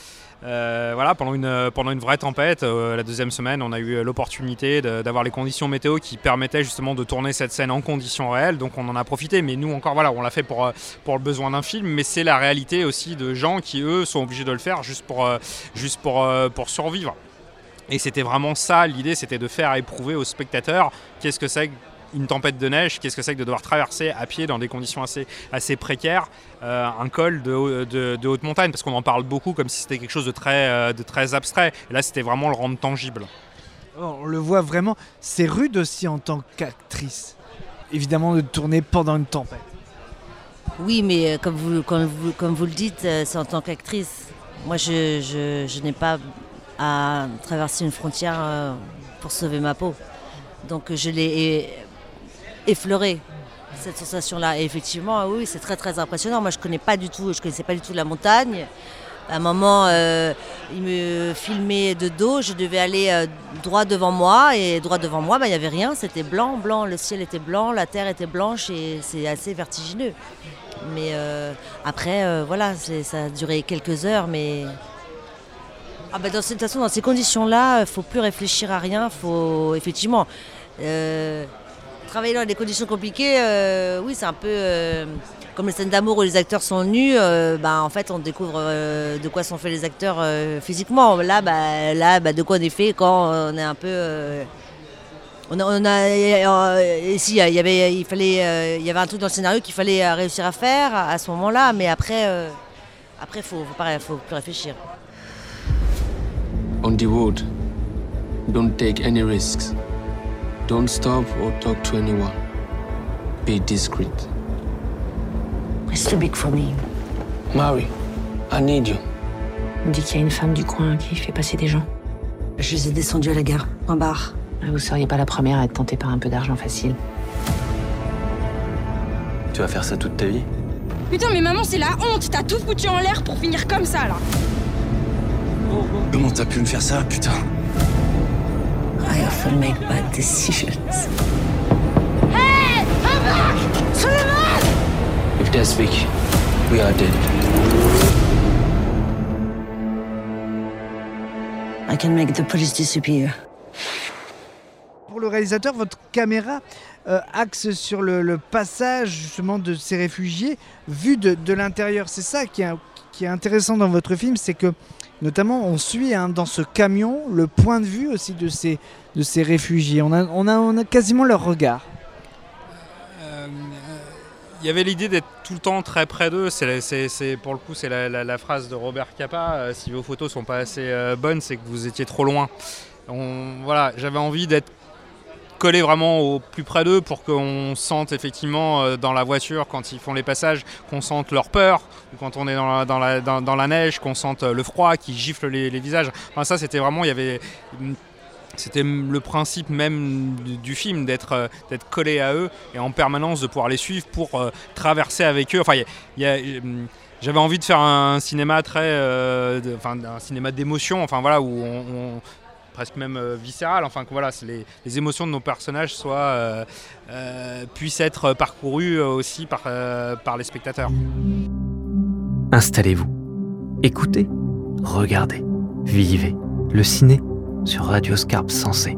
euh, voilà, pendant une, pendant une vraie tempête. Euh, la deuxième semaine, on a eu l'opportunité de, d'avoir les conditions météo qui permettaient justement de tourner cette scène en conditions réelles. Donc on en a profité. Mais nous encore, voilà, on l'a fait pour, pour le besoin d'un film. Mais c'est la réalité aussi de gens qui, eux, sont obligés de le faire juste pour, juste pour, pour survivre. Et c'était vraiment ça. L'idée, c'était de faire éprouver aux spectateurs qu'est-ce que c'est une tempête de neige, qu'est-ce que c'est que de devoir traverser à pied dans des conditions assez, assez précaires euh, un col de, de, de haute montagne, parce qu'on en parle beaucoup comme si c'était quelque chose de très, de très abstrait. Et là, c'était vraiment le rendre tangible. On le voit vraiment. C'est rude aussi en tant qu'actrice, évidemment, de tourner pendant une tempête. Oui, mais comme vous, comme vous, comme vous le dites, c'est en tant qu'actrice. Moi, je, je, je n'ai pas à traverser une frontière pour sauver ma peau. Donc, je l'ai... effleurer cette sensation-là. Et effectivement, oui, c'est très très impressionnant. Moi, je connais pas du tout, je connaissais pas du tout la montagne. À un moment, euh, il me filmait de dos, je devais aller euh, droit devant moi, et droit devant moi, bah, il n'y avait rien, c'était blanc, blanc, le ciel était blanc, la terre était blanche, et c'est assez vertigineux. Mais euh, après, euh, voilà, c'est, ça a duré quelques heures, mais... Ah, bah, dans cette, de toute façon, dans ces conditions-là, il ne faut plus réfléchir à rien, il faut, effectivement... Euh, Travailler dans des conditions compliquées, euh, oui, c'est un peu euh, comme les scènes d'amour où les acteurs sont nus. Euh, bah, en fait, on découvre euh, de quoi sont faits les acteurs euh, physiquement. Là, bah, là bah, de quoi on est fait quand on est un peu. Euh, on a, on a, euh, ici, y avait, il fallait, euh, y avait un truc dans le scénario qu'il fallait réussir à faire à, à ce moment-là, mais après, euh, après, faut, faut pas, faut plus réfléchir. On the road, don't take any risks. Don't stop or talk to anyone. Be discreet. It's too big for me. Mary, I need you. On dit qu'il y a une femme du coin qui fait passer des gens. Je les ai descendus à la gare, en barre. Vous seriez pas la première à être tentée par un peu d'argent facile. Tu vas faire ça toute ta vie? Putain, mais maman, c'est la honte. T'as tout foutu en l'air pour finir comme ça, là. Oh, oh. Comment t'as pu me faire ça, putain? I often make bad decisions. Hey! Come back! Suleiman! If they speak, we are dead. I can make the police disappear. Pour le réalisateur, votre caméra euh, axe sur le, le passage justement de ces réfugiés vu de, de l'intérieur. C'est ça qui est, qui est intéressant dans votre film, c'est que notamment, on suit hein, dans ce camion le point de vue aussi de ces, de ces réfugiés. On a, on a, on a quasiment leur regard. Euh, euh, y avait l'idée d'être tout le temps très près d'eux. C'est, c'est, c'est, pour le coup, c'est la, la, la phrase de Robert Capa. Euh, si vos photos ne sont pas assez euh, bonnes, c'est que vous étiez trop loin. On, voilà, j'avais envie d'être collé vraiment au plus près d'eux pour qu'on sente effectivement euh, dans la voiture quand ils font les passages, qu'on sente leur peur, ou quand on est dans la, dans la, dans, dans la neige, qu'on sente le froid qui gifle les, les visages. Enfin ça c'était vraiment, il y avait, c'était le principe même du, du film d'être, euh, d'être collé à eux et en permanence de pouvoir les suivre pour euh, traverser avec eux. Enfin il y a, y a j'avais envie de faire un cinéma très, euh, de, enfin un cinéma d'émotion, enfin voilà où on, on presque même euh, viscérale, enfin que voilà, c'est les, les émotions de nos personnages soient, euh, euh, puissent être parcourues aussi par, euh, par les spectateurs. Installez-vous, écoutez, regardez, vivez le ciné sur Radio Scarpe Sensée.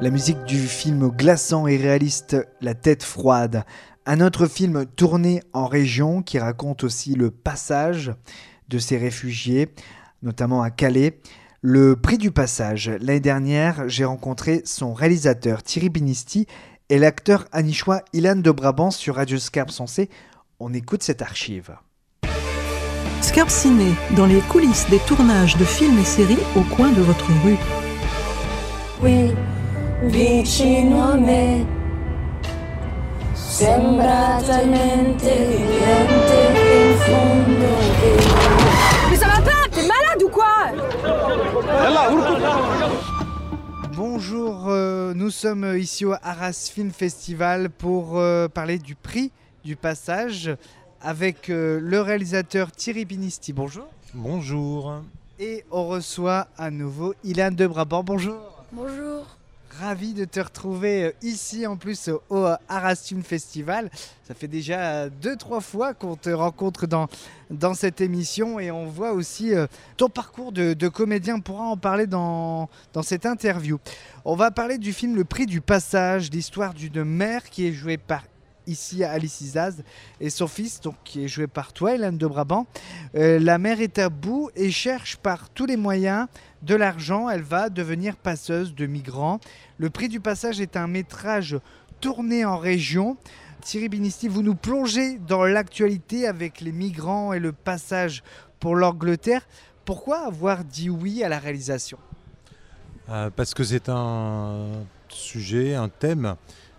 la musique du film glaçant et réaliste La tête froide. Un autre film tourné en région qui raconte aussi le passage de ces réfugiés, notamment à Calais. Le prix du passage. L'année dernière, j'ai rencontré son réalisateur Thierry Binisti et l'acteur anichois Ilan de Brabant sur Radio Scarpe Sensée. On écoute cette archive. Scarpe Ciné, dans les coulisses des tournages de films et séries au coin de votre rue. Oui, vicino me, sembra talmente in fondo che... Mais ça va pas, t'es malade ou quoi? Bonjour, euh, nous sommes ici au Arras Film Festival pour euh, parler du prix du passage avec euh, le réalisateur Thierry Binisti. Bonjour. Bonjour. Et on reçoit à nouveau Ilan de Brabant. Bonjour. Bonjour. Ravi de te retrouver ici en plus au Arras Film Festival. Ça fait déjà deux, trois fois qu'on te rencontre dans, dans cette émission et on voit aussi euh, ton parcours de, de comédien. On pourra en parler dans, dans cette interview. On va parler du film Le prix du passage, l'histoire d'une mère qui est jouée par ici Alice Isaaz et son fils donc, qui est joué par toi, Ilan de Brabant. Euh, la mère est à bout et cherche par tous les moyens de l'argent. Elle va devenir passeuse de migrants. Le prix du passage est un métrage tourné en région. Thierry Binisti, vous nous plongez dans l'actualité avec les migrants et le passage pour l'Angleterre. Pourquoi avoir dit oui à la réalisation ? euh, Parce que c'est un sujet, un thème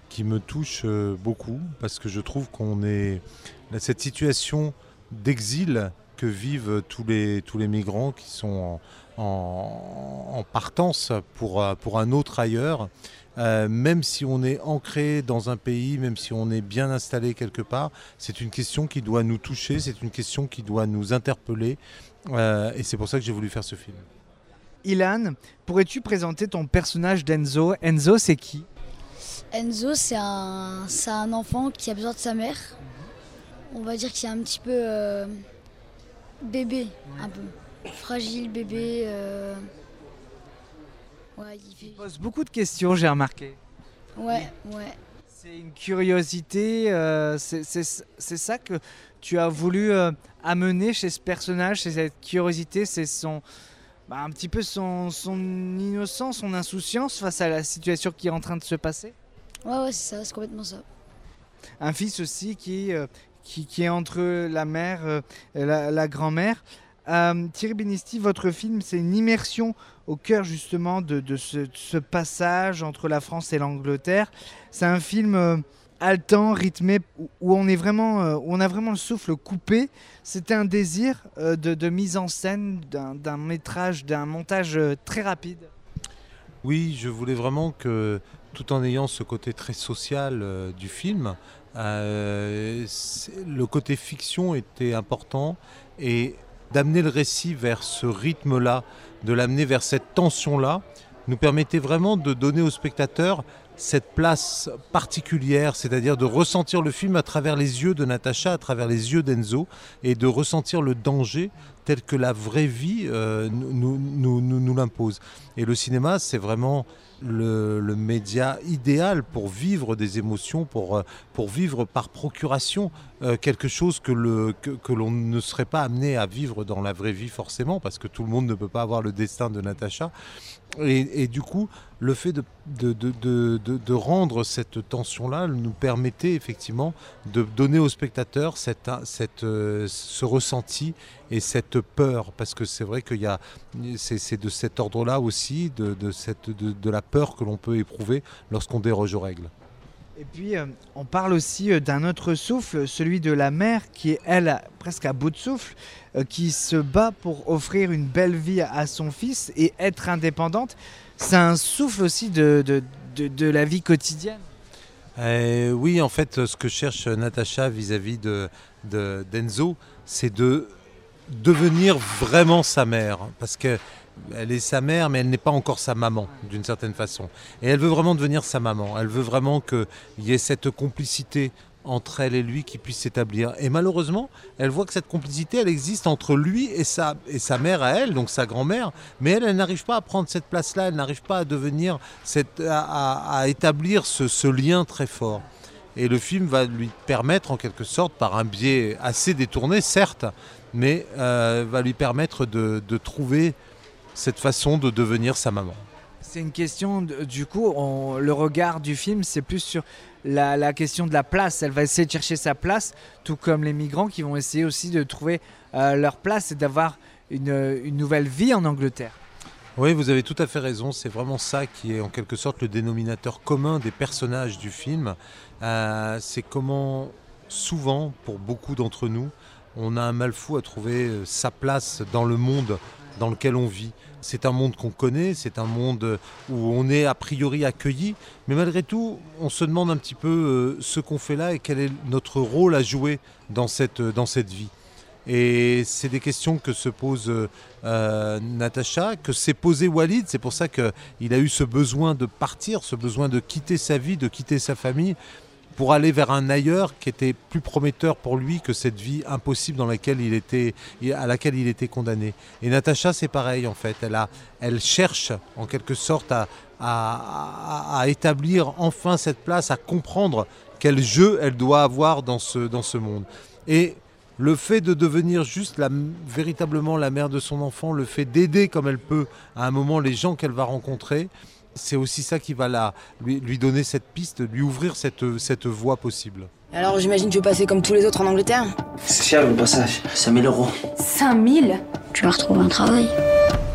qui me touche beaucoup, parce que je trouve qu'on est... Cette situation d'exil que vivent tous les, tous les migrants qui sont en, en, en partance pour, pour un autre ailleurs, euh, même si on est ancré dans un pays, même si on est bien installé quelque part, c'est une question qui doit nous toucher, c'est une question qui doit nous interpeller, euh, et c'est pour ça que j'ai voulu faire ce film. Ilan, pourrais-tu présenter ton personnage d'Enzo? Enzo, c'est qui ? Enzo, c'est un, c'est un enfant qui a besoin de sa mère. On va dire qu'il est un petit peu euh, bébé, ouais. Un peu fragile, bébé. Euh... Ouais, il, fait... il pose beaucoup de questions, j'ai remarqué. Ouais, ouais. C'est une curiosité, euh, c'est, c'est, c'est ça que tu as voulu euh, amener chez ce personnage, c'est cette curiosité, c'est son... Bah, un petit peu son, son innocence, son insouciance face à la situation qui est en train de se passer. Ouais, ouais, c'est ça, c'est complètement ça. Un fils aussi qui, euh, qui, qui est entre la mère euh, et la, la grand-mère. Euh, Thierry Binisti, votre film, c'est une immersion au cœur justement de, de, ce, de ce passage entre la France et l'Angleterre. C'est un film euh, haletant, rythmé, où, où, on est vraiment, euh, où on a vraiment le souffle coupé. C'était un désir euh, de, de mise en scène, d'un, d'un métrage, d'un montage euh, très rapide. Oui, je voulais vraiment que, tout en ayant ce côté très social euh, du film, euh, le côté fiction était important et d'amener le récit vers ce rythme-là, de l'amener vers cette tension-là, nous permettait vraiment de donner au spectateur cette place particulière, c'est-à-dire de ressentir le film à travers les yeux de Natacha, à travers les yeux d'Enzo, et de ressentir le danger tel que la vraie vie euh, nous, nous, nous, nous l'impose. Et le cinéma, c'est vraiment le, le média idéal pour vivre des émotions, pour, pour vivre par procuration euh, quelque chose que, le, que, que l'on ne serait pas amené à vivre dans la vraie vie forcément, parce que tout le monde ne peut pas avoir le destin de Natacha. Et, et du coup, le fait de, de, de, de, de, de rendre cette tension-là nous permettait effectivement de donner au spectateur cette, cette, ce ressenti et cette peur. Parce que c'est vrai qu'il y a, c'est, c'est de cet ordre-là aussi, de, de, cette, de, de la peur que l'on peut éprouver lorsqu'on déroge aux règles. Et puis, euh, on parle aussi euh, d'un autre souffle, celui de la mère qui est, elle, presque à bout de souffle, euh, qui se bat pour offrir une belle vie à son fils et être indépendante. C'est un souffle aussi de, de, de, de la vie quotidienne. Euh, oui, en fait, ce que cherche Natacha vis-à-vis de, de, d'Enzo, c'est de devenir vraiment sa mère. Parce que... Elle est sa mère, mais elle n'est pas encore sa maman, d'une certaine façon. Et elle veut vraiment devenir sa maman. Elle veut vraiment qu'il y ait cette complicité entre elle et lui qui puisse s'établir. Et malheureusement, elle voit que cette complicité, elle existe entre lui et sa, et sa mère à elle, donc sa grand-mère, mais elle, elle n'arrive pas à prendre cette place-là, elle n'arrive pas à devenir, cette, à, à, à établir ce, ce lien très fort. Et le film va lui permettre, en quelque sorte, par un biais assez détourné, certes, mais euh, va lui permettre de, de trouver cette façon de devenir sa maman. C'est une question, du coup, on, le regard du film, c'est plus sur la, la question de la place. Elle va essayer de chercher sa place, tout comme les migrants qui vont essayer aussi de trouver euh, leur place et d'avoir une, une nouvelle vie en Angleterre. Oui, vous avez tout à fait raison. C'est vraiment ça qui est en quelque sorte le dénominateur commun des personnages du film. Euh, c'est comment, souvent, pour beaucoup d'entre nous, on a un mal fou à trouver sa place dans le monde dans lequel on vit. C'est un monde qu'on connaît, c'est un monde où on est a priori accueilli, mais malgré tout, on se demande un petit peu ce qu'on fait là et quel est notre rôle à jouer dans cette, dans cette vie. Et c'est des questions que se pose euh, Natacha, que s'est posé Walid. C'est pour ça qu'il a eu ce besoin de partir, ce besoin de quitter sa vie, de quitter sa famille, pour aller vers un ailleurs qui était plus prometteur pour lui que cette vie impossible dans laquelle il était, à laquelle il était condamné. Et Natacha, c'est pareil en fait. Elle, a, elle cherche en quelque sorte à, à, à établir enfin cette place, à comprendre quel jeu elle doit avoir dans ce, dans ce monde. Et le fait de devenir juste la, véritablement la mère de son enfant, le fait d'aider comme elle peut à un moment les gens qu'elle va rencontrer, c'est aussi ça qui va la, lui, lui donner cette piste, lui ouvrir cette, cette voie possible. Alors j'imagine que tu veux passer comme tous les autres en Angleterre. C'est cher le passage, cinq mille euros. cinq mille? Tu vas retrouver un travail.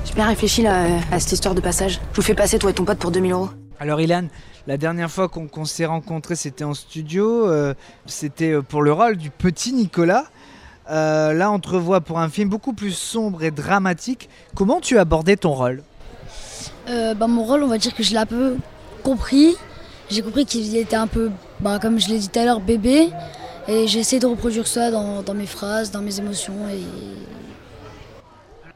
J'ai bien réfléchi là, à cette histoire de passage. Je vous fais passer toi et ton pote pour deux mille euros. Alors Ilan, la dernière fois qu'on qu'on s'est rencontrés, c'était en studio. Euh, c'était pour le rôle du petit Nicolas. Euh, là on te revoit pour un film beaucoup plus sombre et dramatique. Comment tu as abordé ton rôle ? Euh, bah, mon rôle, on va dire que je l'ai un peu compris. J'ai compris qu'il était un peu, bah, comme je l'ai dit tout à l'heure, bébé. Et j'ai essayé de reproduire ça dans, dans mes phrases, dans mes émotions. Et,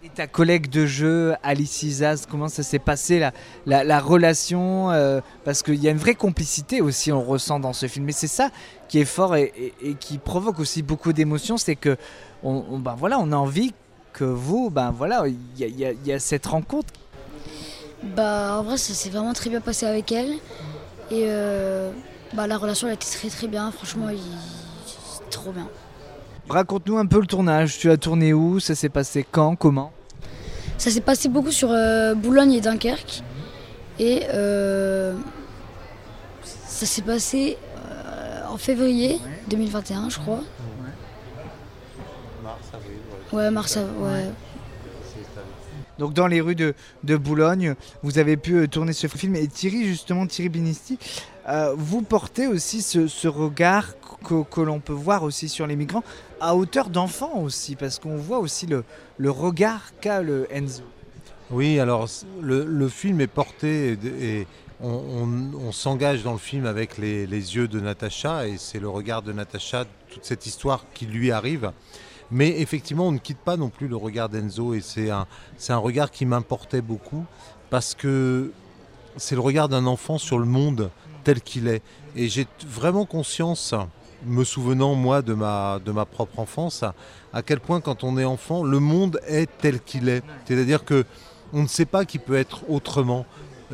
et ta collègue de jeu, Alice Isaaz, comment ça s'est passé la, la, la relation euh, parce qu'il y a une vraie complicité aussi, on le ressent dans ce film. Et c'est ça qui est fort et, et, et qui provoque aussi beaucoup d'émotions. C'est que on, on, bah, voilà, on a envie que vous, bah, voilà, y a, y a, y a cette rencontre. Bah en vrai ça s'est vraiment très bien passé avec elle et euh, bah, la relation elle a été très très bien, franchement il... c'est trop bien. Raconte-nous un peu le tournage, tu as tourné où, ça s'est passé quand, comment? Ça s'est passé beaucoup sur euh, Boulogne et Dunkerque et euh, ça s'est passé euh, en février deux mille vingt et un je crois. Ouais. Mars, avril. Ouais, mars, avril, ouais. Donc dans les rues de, de Boulogne, vous avez pu tourner ce film. Et Thierry, justement, Thierry Binisti, euh, vous portez aussi ce, ce regard que, que l'on peut voir aussi sur les migrants, à hauteur d'enfant aussi, parce qu'on voit aussi le, le regard qu'a le Enzo. Oui, alors le, le film est porté et, et on, on, on s'engage dans le film avec les, les yeux de Natacha, et c'est le regard de Natacha, toute cette histoire qui lui arrive. Mais effectivement, on ne quitte pas non plus le regard d'Enzo et c'est un, c'est un regard qui m'importait beaucoup parce que c'est le regard d'un enfant sur le monde tel qu'il est. Et j'ai vraiment conscience, me souvenant moi de ma, de ma propre enfance, à quel point quand on est enfant, le monde est tel qu'il est. C'est-à-dire qu'on ne sait pas qu'il peut être autrement.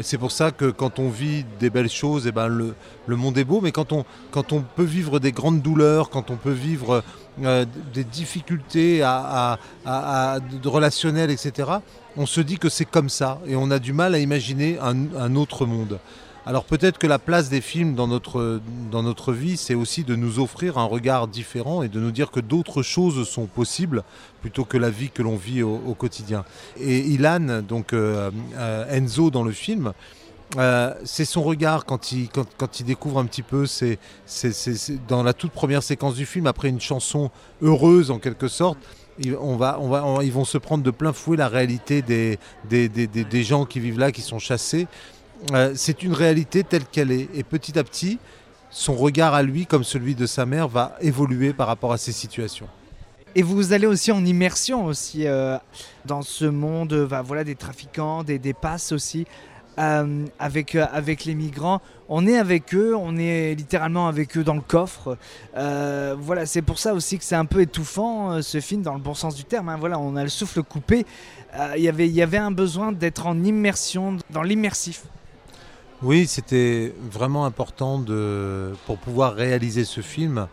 C'est pour ça que quand on vit des belles choses, eh ben le, le monde est beau, mais quand on, quand on peut vivre des grandes douleurs, quand on peut vivre euh, des difficultés à, à, à, à, relationnelles, et cetera, on se dit que c'est comme ça et on a du mal à imaginer un, un autre monde. Alors peut-être que la place des films dans notre, dans notre vie, c'est aussi de nous offrir un regard différent et de nous dire que d'autres choses sont possibles plutôt que la vie que l'on vit au, au quotidien. Et Ilan, donc euh, euh, Enzo dans le film, euh, c'est son regard quand il, quand, quand il découvre un petit peu, c'est, c'est, c'est, c'est dans la toute première séquence du film, après une chanson heureuse en quelque sorte, On va, on va, on, ils vont se prendre de plein fouet la réalité des, des, des, des, des gens qui vivent là, qui sont chassés. Euh, c'est une réalité telle qu'elle est et petit à petit son regard à lui comme celui de sa mère va évoluer par rapport à ces situations. Et vous allez aussi en immersion aussi euh, dans ce monde bah, voilà, des trafiquants, des, des passes aussi euh, avec, euh, avec les migrants. On est avec eux, on est littéralement avec eux dans le coffre. Euh, voilà, c'est pour ça aussi que c'est un peu étouffant, euh, ce film, dans le bon sens du terme, hein. Voilà, on a le souffle coupé. Euh, y avait, y avait un besoin d'être en immersion, dans l'immersif. Oui, c'était vraiment important de, pour pouvoir réaliser ce film,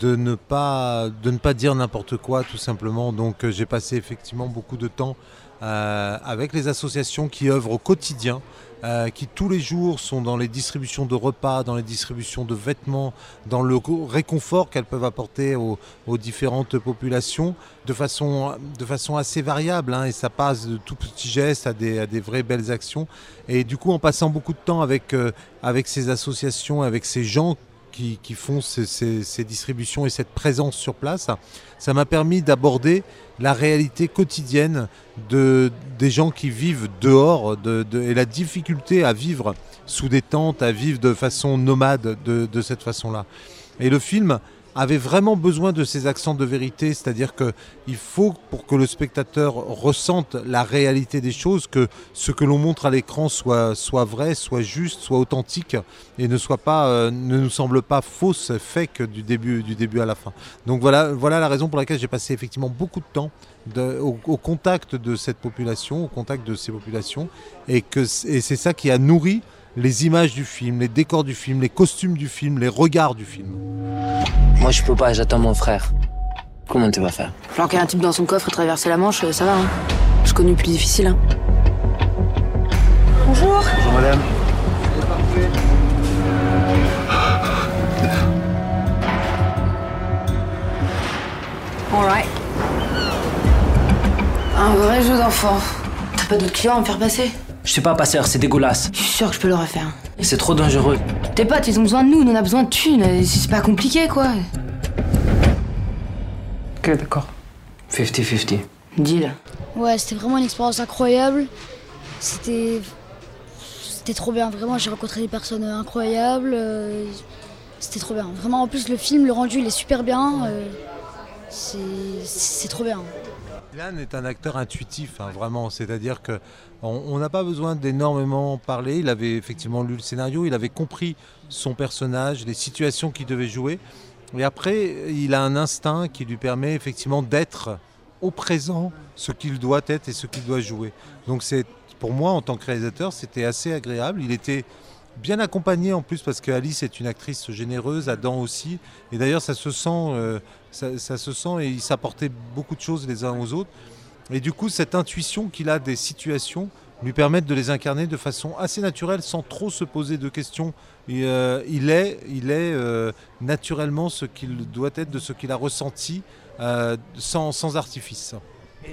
de ne pas, de ne pas dire n'importe quoi, tout simplement. Donc j'ai passé effectivement beaucoup de temps euh, avec les associations qui œuvrent au quotidien, euh, qui tous les jours sont dans les distributions de repas, dans les distributions de vêtements, dans le réconfort qu'elles peuvent apporter aux, aux différentes populations, de façon, de façon assez variable, hein, et ça passe de tout petits gestes à des, à des vraies belles actions. Et du coup, en passant beaucoup de temps avec, euh, avec ces associations, avec ces gens Qui, qui font ces, ces, ces distributions et cette présence sur place, ça m'a permis d'aborder la réalité quotidienne de, des gens qui vivent dehors de, de, et la difficulté à vivre sous des tentes, à vivre de façon nomade de, de cette façon-là. Et le film avait vraiment besoin de ces accents de vérité, c'est-à-dire qu'il faut, pour que le spectateur ressente la réalité des choses, que ce que l'on montre à l'écran soit, soit vrai, soit juste, soit authentique, et ne, soit pas, euh, ne nous semble pas fausse, fake du début, du début à la fin. Donc voilà, voilà la raison pour laquelle j'ai passé effectivement beaucoup de temps de, au, au contact de cette population, au contact de ces populations, et, que, et c'est ça qui a nourri les images du film, les décors du film, les costumes du film, les regards du film. Moi je peux pas, j'attends mon frère. Comment tu vas faire? Planquer un type dans son coffre et traverser la Manche, ça va, hein. Je connais plus difficile, hein. Bonjour. Bonjour madame. All right. Un vrai jeu d'enfant. T'as pas d'autres clients à me faire passer? Je sais pas, passeur, c'est dégueulasse. Je suis sûr que je peux le refaire. C'est trop dangereux. Tes potes, ils ont besoin de nous, nous on a besoin de thunes. C'est pas compliqué, quoi. Quel d'accord. cinquante cinquante. Deal. Ouais, c'était vraiment une expérience incroyable. C'était... C'était trop bien, vraiment. J'ai rencontré des personnes incroyables. C'était trop bien. Vraiment, en plus, le film, le rendu, il est super bien. C'est... C'est trop bien. Ilan est un acteur intuitif, hein, vraiment, c'est-à-dire qu'on n'a pas besoin d'énormément parler. Il avait effectivement lu le scénario, il avait compris son personnage, les situations qu'il devait jouer. Et après, il a un instinct qui lui permet effectivement d'être au présent ce qu'il doit être et ce qu'il doit jouer. Donc c'est, pour moi, en tant que réalisateur, c'était assez agréable. Il était bien accompagné en plus parce que Alice est une actrice généreuse, Adam aussi. Et d'ailleurs, ça se sent... Euh, Ça, ça se sent et ils s'apportaient beaucoup de choses les uns aux autres. Et du coup, cette intuition qu'il a des situations lui permettent de les incarner de façon assez naturelle, sans trop se poser de questions. Et, euh, il est, il est euh, naturellement ce qu'il doit être, de ce qu'il a ressenti, euh, sans, sans artifice.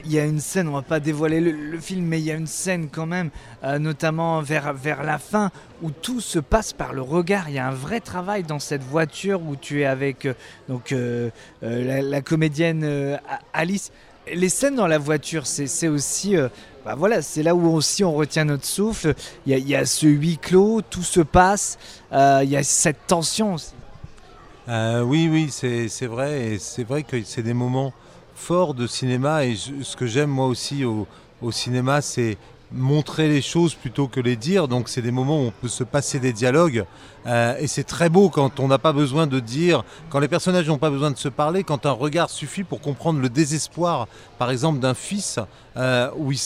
Il y a une scène, on ne va pas dévoiler le, le film, mais il y a une scène quand même, euh, notamment vers, vers la fin, où tout se passe par le regard. Il y a un vrai travail dans cette voiture où tu es avec euh, donc, euh, euh, la, la comédienne euh, Alice. Les scènes dans la voiture, c'est, c'est aussi... Euh, bah voilà, c'est là où aussi on retient notre souffle. Il y a, il y a ce huis clos, tout se passe, euh, il y a cette tension aussi. Euh, oui, oui, c'est, c'est vrai. Et c'est vrai que c'est des moments... fort de cinéma, et je, ce que j'aime moi aussi au, au cinéma, c'est montrer les choses plutôt que les dire. Donc c'est des moments où on peut se passer des dialogues, euh, et c'est très beau quand on n'a pas besoin de dire, quand les personnages n'ont pas besoin de se parler, quand un regard suffit pour comprendre le désespoir, par exemple d'un fils, euh, où il,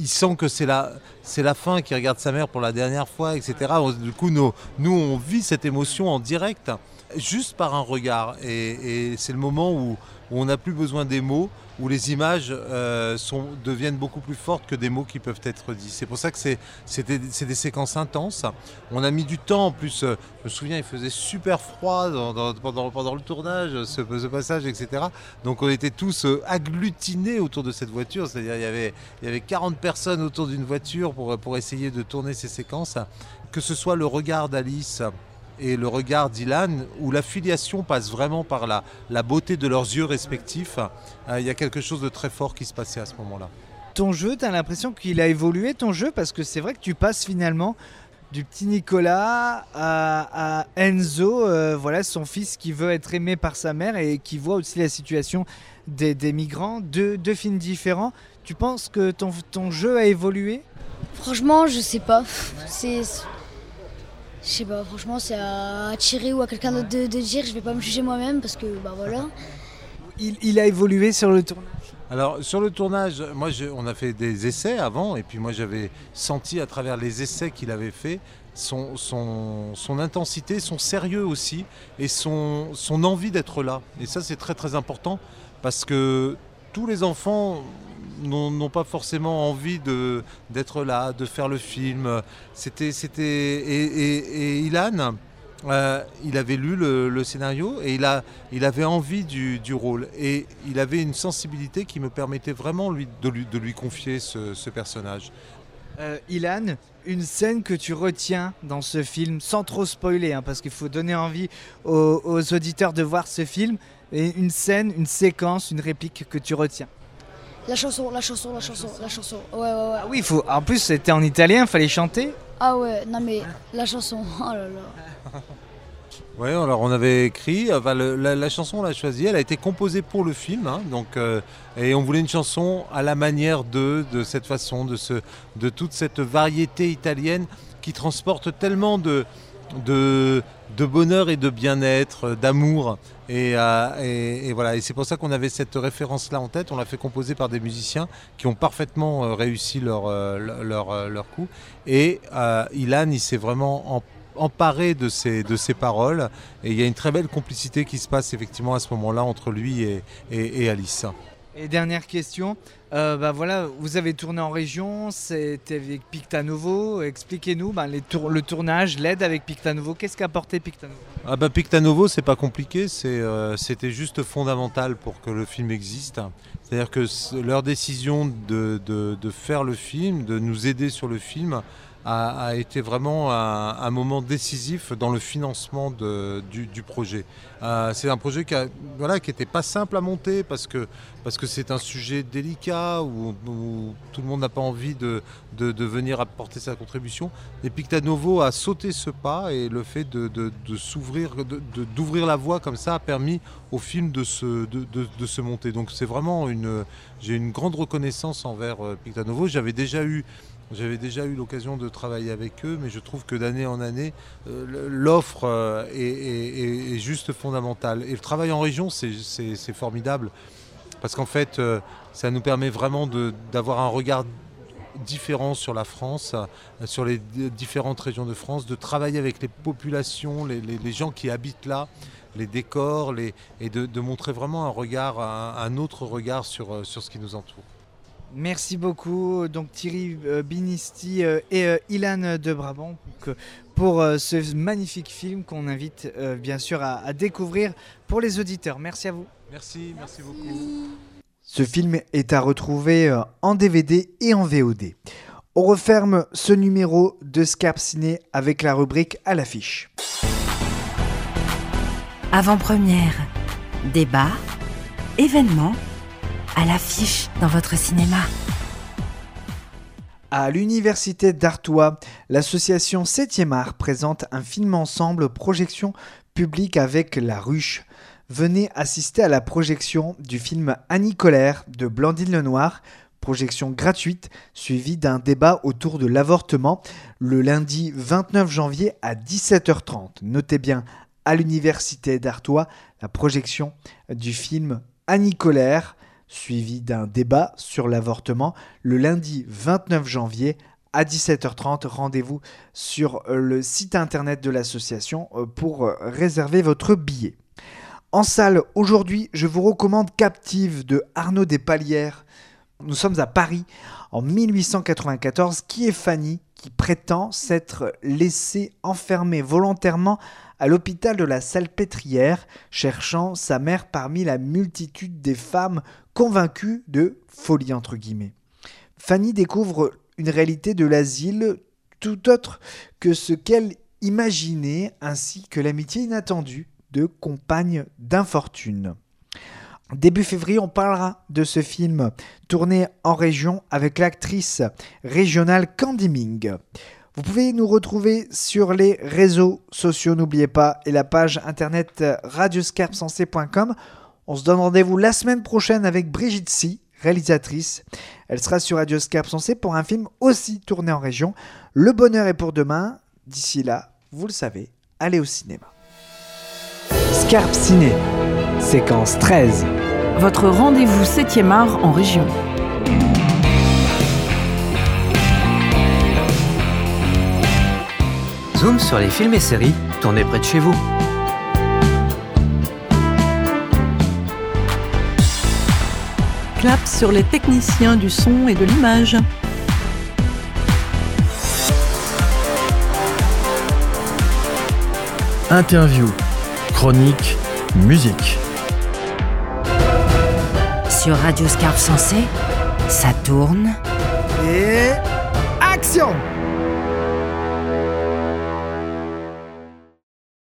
il sent que c'est la, c'est la fin, qui regarde sa mère pour la dernière fois, et cetera. Du coup, nous, nous on vit cette émotion en direct, juste par un regard, et, et c'est le moment où où on n'a plus besoin des mots, où les images euh, sont, deviennent beaucoup plus fortes que des mots qui peuvent être dits. C'est pour ça que c'est, c'est, des, c'est des séquences intenses. On a mis du temps, en plus, euh, je me souviens, il faisait super froid dans, dans, pendant, pendant le tournage, ce, ce passage, et cetera. Donc on était tous euh, agglutinés autour de cette voiture, c'est-à-dire il y avait, il y avait quarante personnes autour d'une voiture pour, pour essayer de tourner ces séquences. Que ce soit le regard d'Alice et le regard d'Ilan, où la filiation passe vraiment par la, la beauté de leurs yeux respectifs. Euh, il y a quelque chose de très fort qui se passait à ce moment-là. Ton jeu, tu as l'impression qu'il a évolué, ton jeu, parce que c'est vrai que tu passes finalement du petit Nicolas à, à Enzo, euh, voilà, son fils qui veut être aimé par sa mère et qui voit aussi la situation des, des migrants, deux, deux films différents. Tu penses que ton, ton jeu a évolué ? Franchement, je sais pas. C'est... Je sais pas, franchement, c'est à Thierry ou à quelqu'un d'autre de, de dire. Je vais pas me juger moi-même parce que, bah voilà. Il, il a évolué sur le tournage. Alors, sur le tournage, moi, je, on a fait des essais avant. Et puis moi, j'avais senti à travers les essais qu'il avait fait son, son, son intensité, son sérieux aussi. Et son, son envie d'être là. Et ça, c'est très, très important. Parce que tous les enfants n'ont, n'ont pas forcément envie de, d'être là, de faire le film. C'était, c'était, et, et, et Ilan... Euh, il avait lu le, le scénario et il, a, il avait envie du, du rôle et il avait une sensibilité qui me permettait vraiment lui, de, lui, de lui confier ce, ce personnage. Euh, Ilan, une scène que tu retiens dans ce film, sans trop spoiler, hein, parce qu'il faut donner envie aux, aux auditeurs de voir ce film, et une scène, une séquence, une réplique que tu retiens. La chanson, la chanson, la chanson, la chanson. Ouais, ouais, ouais. Ah oui, faut... en plus c'était en italien, il fallait chanter. Ah ouais, non mais la chanson, oh là là. Oui, alors on avait écrit, enfin, le, la, la chanson on l'a choisie, elle a été composée pour le film, hein, donc, euh, et on voulait une chanson à la manière de, de cette façon, de, ce, de toute cette variété italienne qui transporte tellement de, de, de bonheur et de bien-être, d'amour, et, euh, et, et voilà, et c'est pour ça qu'on avait cette référence-là en tête, on l'a fait composer par des musiciens qui ont parfaitement euh, réussi leur, euh, leur, euh, leur coup, et euh, Ilan, il s'est vraiment en emparé de ses, de ses paroles et il y a une très belle complicité qui se passe effectivement à ce moment-là entre lui et, et, et Alice. Et dernière question, euh, bah voilà, vous avez tourné en région, c'était avec Pictanovo, expliquez-nous bah, les tour- le tournage, l'aide avec Pictanovo, qu'est-ce qu'a apporté Pictanovo ? Ah bah, Pictanovo, c'est pas compliqué, c'est, euh, c'était juste fondamental pour que le film existe. C'est-à-dire que c'est leur décision de, de, de faire le film, de nous aider sur le film, a été vraiment un, un moment décisif dans le financement de, du, du projet. Euh, c'est un projet qui n'était voilà, pas simple à monter parce que, parce que c'est un sujet délicat où, où tout le monde n'a pas envie de, de, de venir apporter sa contribution. Et Pictanovo a sauté ce pas et le fait de, de, de s'ouvrir, de, de, d'ouvrir la voie comme ça a permis au film de se, de, de, de se monter. Donc c'est vraiment une, j'ai une grande reconnaissance envers Pictanovo. J'avais déjà eu J'avais déjà eu l'occasion de travailler avec eux, mais je trouve que d'année en année, euh, l'offre euh, est, est, est juste fondamentale. Et le travail en région, c'est, c'est, c'est formidable, parce qu'en fait, euh, ça nous permet vraiment de, d'avoir un regard différent sur la France, euh, sur les d- différentes régions de France, de travailler avec les populations, les, les, les gens qui habitent là, les décors, les, et de, de montrer vraiment un regard, un, un autre regard sur, euh, sur ce qui nous entoure. Merci beaucoup, donc Thierry euh, Binisti euh, et euh, Ilan de Brabant pour, pour euh, ce magnifique film qu'on invite euh, bien sûr à, à découvrir pour les auditeurs. Merci à vous. Merci, merci, merci beaucoup. Ce film est à retrouver euh, en D V D et en V O D. On referme ce numéro de Scarpe Ciné avec la rubrique à l'affiche. Avant-première, débat, événement. À l'affiche dans votre cinéma. À l'université d'Artois, l'association septième Art présente un film ensemble projection publique avec La Ruche. Venez assister à la projection du film Annie Colère de Blandine Lenoir, projection gratuite suivie d'un débat autour de l'avortement le lundi vingt-neuf janvier à dix-sept heures trente. Notez bien, à l'université d'Artois, la projection du film Annie Colère suivi d'un débat sur l'avortement le lundi vingt-neuf janvier à dix-sept heures trente. Rendez-vous sur le site internet de l'association pour réserver votre billet. En salle, aujourd'hui, je vous recommande Captive de Arnaud Despalières. Nous sommes à Paris en dix-huit cent quatre-vingt-quatorze. Qui est Fanny qui prétend s'être laissée enfermer volontairement à l'hôpital de la Salpêtrière, cherchant sa mère parmi la multitude des femmes convaincues de folie, entre guillemets. Fanny découvre une réalité de l'asile tout autre que ce qu'elle imaginait, ainsi que l'amitié inattendue de compagnes d'infortune. Début février, on parlera de ce film, tourné en région avec l'actrice régionale Candy Ming. Vous pouvez nous retrouver sur les réseaux sociaux, n'oubliez pas, et la page internet radio scarpe sensée point com. On se donne rendez-vous la semaine prochaine avec Brigitte Si, réalisatrice. Elle sera sur Radio Scarpe Sensée pour un film aussi tourné en région. Le bonheur est pour demain. D'ici là, vous le savez, allez au cinéma. Scarpe Ciné, séquence treize. Votre rendez-vous septième art en région. Zoom sur les films et séries tournés près de chez vous. Clap sur les techniciens du son et de l'image. Interview, chronique, musique. Sur Radio Scarpe Sensée, ça tourne. Et action!